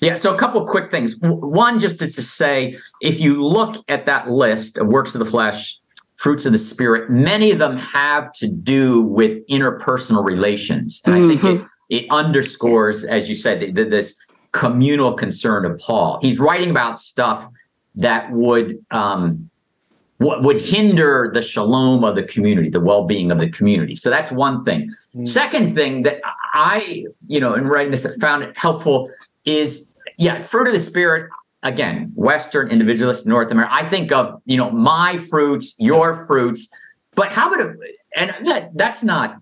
Yeah, so a couple quick things. One, just to say, if you look at that list of works of the flesh, fruits of the Spirit, many of them have to do with interpersonal relations. And I think it underscores, as you said, this communal concern of Paul. He's writing about stuff that would hinder the shalom of the community, the well-being of the community. So that's one thing. Second thing that I, in writing this, found it helpful is, fruit of the Spirit. Again, Western individualist North America, I think of, my fruits, your fruits, but how would it, and that's not,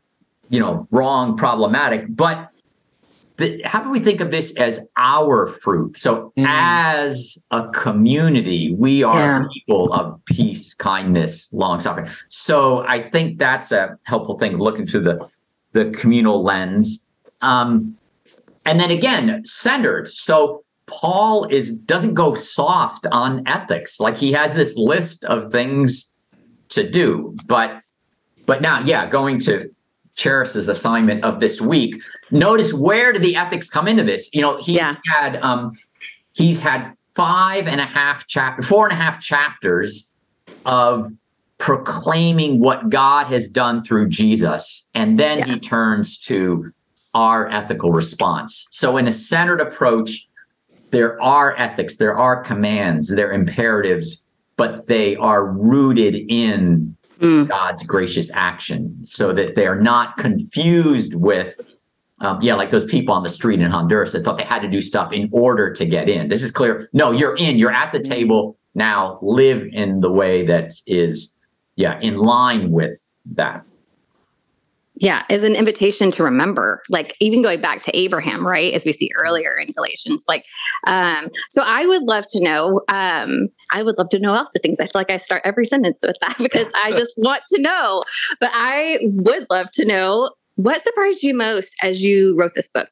wrong, problematic, but how do we think of this as our fruit? So as a community, we are people of peace, kindness, long suffering. So I think that's a helpful thing, looking through the communal lens. And then again, centered. So Paul doesn't go soft on ethics. He has this list of things to do, but now, going to Cherish's assignment of this week, notice where do the ethics come into this? He's had 4.5 chapters of proclaiming what God has done through Jesus. And then he turns to our ethical response. So in a centered approach, there are ethics, there are commands, there are imperatives, but they are rooted in God's gracious action so that they are not confused with, like those people on the street in Honduras that thought they had to do stuff in order to get in. This is clear. No, you're in, you're at the table. Now live in the way that is, in line with that. Yeah, is an invitation to remember, like even going back to Abraham, right? As we see earlier in Galatians, so I would love to know, lots of things. I feel like I start every sentence with that because I just want to know, but I would love to know what surprised you most as you wrote this book?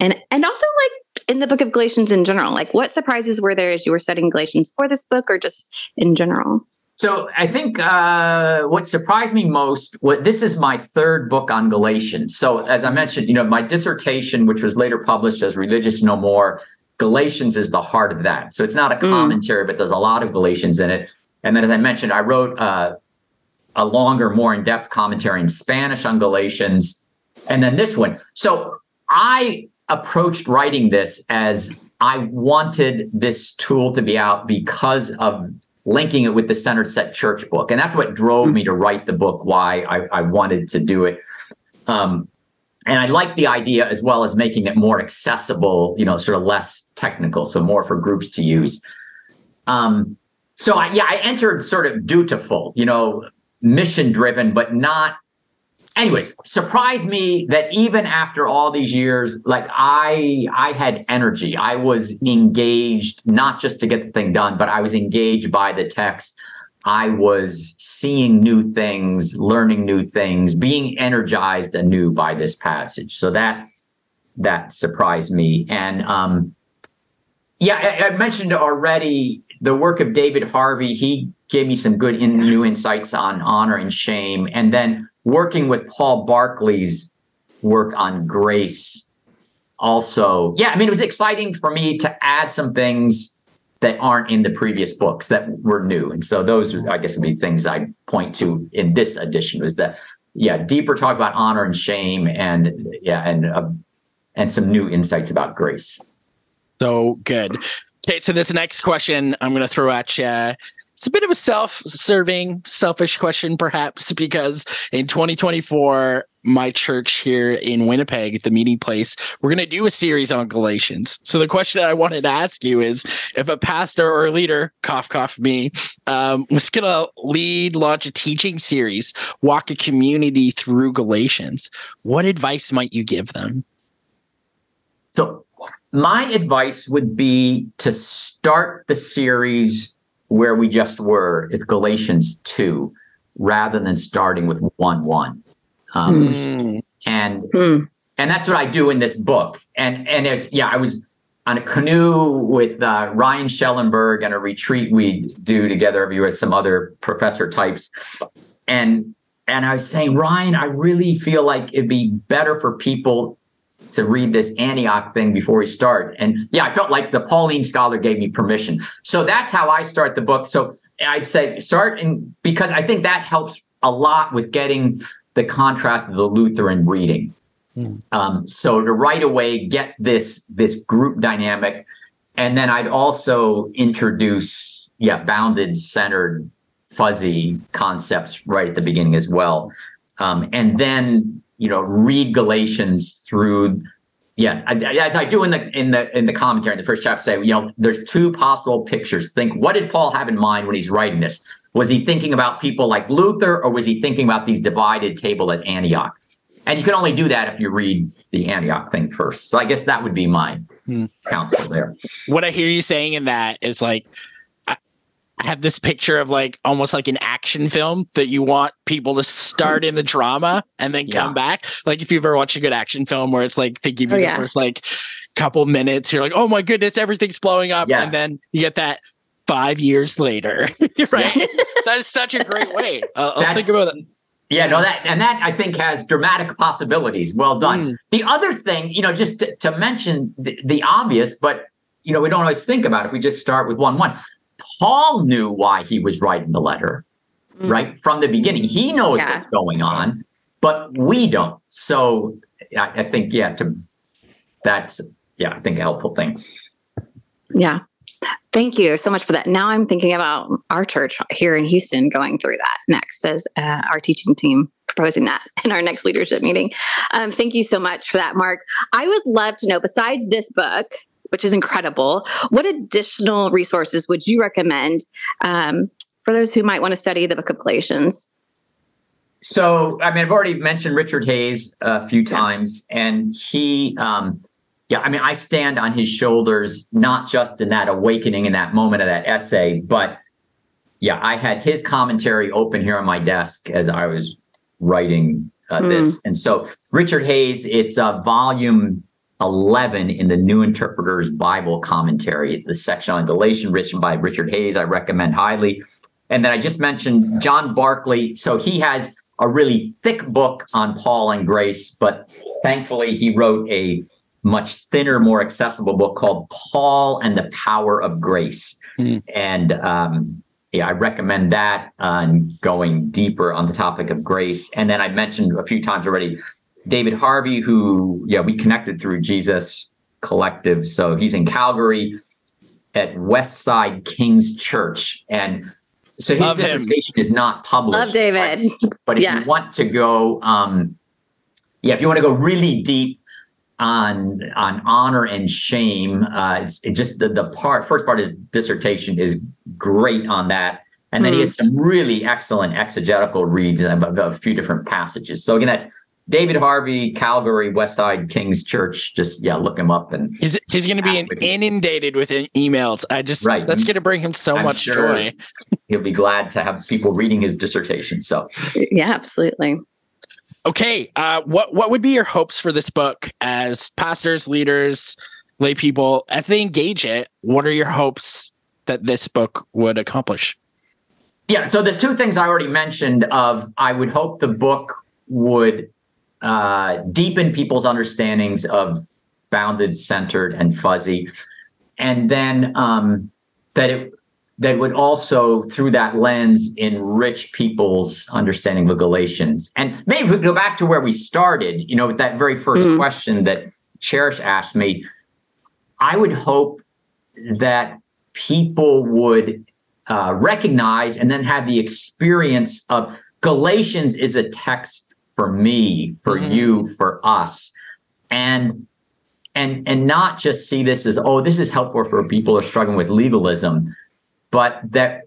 And also like in the book of Galatians in general, like what surprises were there as you were studying Galatians for this book or just in general? So I think what surprised me most, this is my third book on Galatians. So as I mentioned, my dissertation, which was later published as Religious No More, Galatians is the heart of that. So it's not a commentary, but there's a lot of Galatians in it. And then as I mentioned, I wrote a longer, more in-depth commentary in Spanish on Galatians, and then this one. So I approached writing this as I wanted this tool to be out because of linking it with the Centered Set Church book. And that's what drove me to write the book, why I wanted to do it. And I like the idea as well as making it more accessible, sort of less technical, so more for groups to use. I entered sort of dutiful, mission-driven, but not... Anyways, surprised me that even after all these years, like I had energy. I was engaged, not just to get the thing done, but I was engaged by the text. I was seeing new things, learning new things, being energized anew by this passage. So that surprised me. And I mentioned already the work of David Harvey. He gave me some good new insights on honor and shame. And then working with Paul Barclay's work on grace also. It was exciting for me to add some things that aren't in the previous books that were new. And so those, I guess, would be things I'd point to in this edition was the, deeper talk about honor and shame and some new insights about grace. So good. Okay, so this next question I'm going to throw at you. It's a bit of a self-serving, selfish question, perhaps, because in 2024, my church here in Winnipeg at the meeting place, we're going to do a series on Galatians. So the question that I wanted to ask you is, if a pastor or a leader, cough, cough me, was going to launch a teaching series, walk a community through Galatians, what advice might you give them? So my advice would be to start the series where we just were with Galatians 2, rather than starting with 1:1. And that's what I do in this book. And it's, I was on a canoe with Ryan Schellenberg and a retreat we do together every year with some other professor types. And I was saying, Ryan, I really feel like it'd be better for people to read this Antioch thing before we start. And I felt like the Pauline scholar gave me permission. So that's how I start the book. So I'd say start because I think that helps a lot with getting the contrast of the Lutheran reading. So to right away get this group dynamic. And then I'd also introduce, bounded, centered, fuzzy concepts right at the beginning as well. And then read Galatians through, as I do in the commentary in the first chapter, say, there's two possible pictures. Think, what did Paul have in mind when he's writing this? Was he thinking about people like Luther, or was he thinking about these divided table at Antioch? And you can only do that if you read the Antioch thing first. So I guess that would be my counsel there. What I hear you saying in that is like, I have this picture of like almost like an action film that you want people to start in the drama and then come back. Like if you've ever watched a good action film where it's like they give you the first like couple minutes, you're like, oh my goodness, everything's blowing up. Yes. And then you get that 5 years later. Right. Yeah. That's such a great way. I'll think about that. Yeah, no, that I think has dramatic possibilities. Well done. The other thing, just to mention the obvious, but we don't always think about it if we just start with 1:1. Paul knew why he was writing the letter. right? From the beginning. He knows what's going on, but we don't. So I think, that's, I think a helpful thing. Yeah. Thank you so much for that. Now I'm thinking about our church here in Houston going through that next as our teaching team proposing that in our next leadership meeting. Thank you so much for that, Mark. I would love to know, besides this book, which is incredible, what additional resources would you recommend for those who might want to study the book of Galatians? So, I mean, I've already mentioned Richard Hayes a few times, and he... I stand on his shoulders, not just in that awakening in that moment of that essay, but I had his commentary open here on my desk as I was writing this. And so Richard Hayes, it's volume 11 in the New Interpreter's Bible Commentary, the section on Galatians written by Richard Hayes, I recommend highly. And then I just mentioned John Barclay. So he has a really thick book on Paul and grace, but thankfully he wrote a much thinner, more accessible book called Paul and the Power of Grace. And I recommend that on going deeper on the topic of grace. And then I mentioned a few times already, David Harvey, who we connected through Jesus Collective. So he's in Calgary at Westside King's Church. And so his dissertation is not published. Love David. But if you want to go, if you want to go really deep on honor and shame, the first part of his dissertation is great on that. And then he has some really excellent exegetical reads of a few different passages. So again, that's David Harvey, Calgary, Westside King's Church. Just, look him up. And he's going to be inundated with emails. That's going to bring him so much joy. He'll be glad to have people reading his dissertation. So yeah, absolutely. Okay, what would be your hopes for this book as pastors, leaders, lay people, as they engage it? What are your hopes that this book would accomplish? Yeah, so the two things I already mentioned of I would hope the book would deepen people's understandings of bounded, centered, and fuzzy. And then that would also, through that lens, enrich people's understanding of Galatians. And maybe if we go back to where we started, with that very first question that Cherish asked me, I would hope that people would recognize and then have the experience of Galatians is a text for me, for you, for us. And not just see this as, this is helpful for people who are struggling with legalism, but that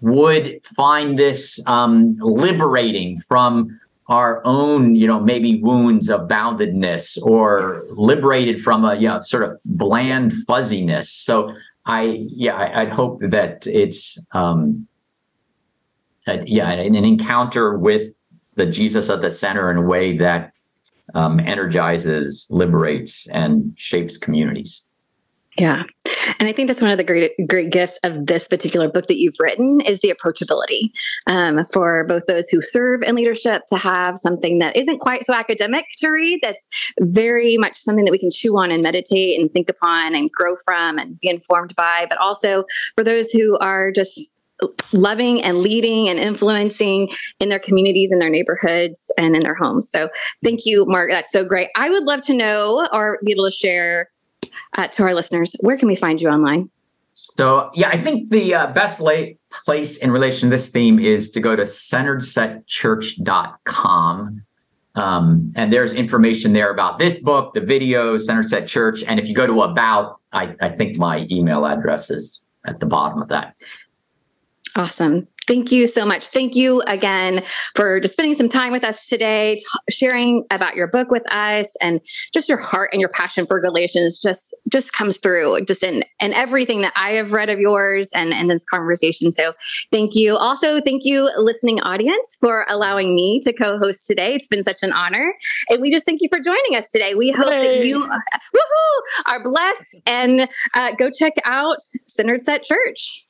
would find this liberating from our own, maybe wounds of boundedness, or liberated from a sort of bland fuzziness. So I'd hope that it's an encounter with the Jesus at the center in a way that energizes, liberates, and shapes communities. Yeah. And I think that's one of the great gifts of this particular book that you've written is the approachability for both those who serve in leadership to have something that isn't quite so academic to read. That's very much something that we can chew on and meditate and think upon and grow from and be informed by, but also for those who are just loving and leading and influencing in their communities, in their neighborhoods, and in their homes. So thank you, Mark. That's so great. I would love to know or be able to share to our listeners, where can we find you online? So, I think the best place in relation to this theme is to go to centeredsetchurch.com. And there's information there about this book, the videos, Centered Set Church. And if you go to about, I think my email address is at the bottom of that. Awesome. Thank you so much. Thank you again for just spending some time with us today, sharing about your book with us, and just your heart and your passion for Galatians just comes through just in everything that I have read of yours and this conversation. So thank you. Also, thank you, listening audience, for allowing me to co-host today. It's been such an honor. And we just thank you for joining us today. We hope that you are blessed, and go check out Centered Set Church.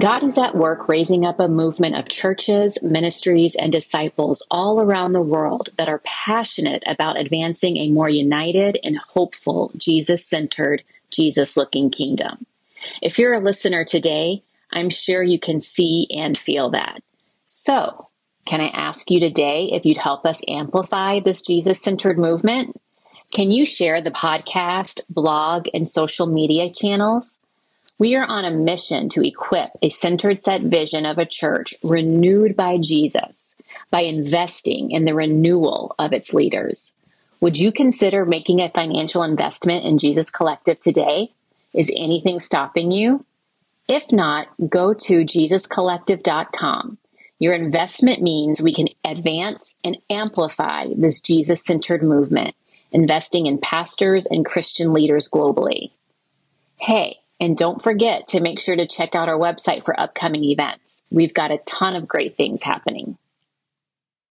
God is at work raising up a movement of churches, ministries, and disciples all around the world that are passionate about advancing a more united and hopeful, Jesus-centered, Jesus-looking kingdom. If you're a listener today, I'm sure you can see and feel that. So, can I ask you today if you'd help us amplify this Jesus-centered movement? Can you share the podcast, blog, and social media channels? We are on a mission to equip a centered set vision of a church renewed by Jesus by investing in the renewal of its leaders. Would you consider making a financial investment in Jesus Collective today? Is anything stopping you? If not, go to JesusCollective.com. Your investment means we can advance and amplify this Jesus-centered movement, investing in pastors and Christian leaders globally. Hey, and don't forget to make sure to check out our website for upcoming events. We've got a ton of great things happening.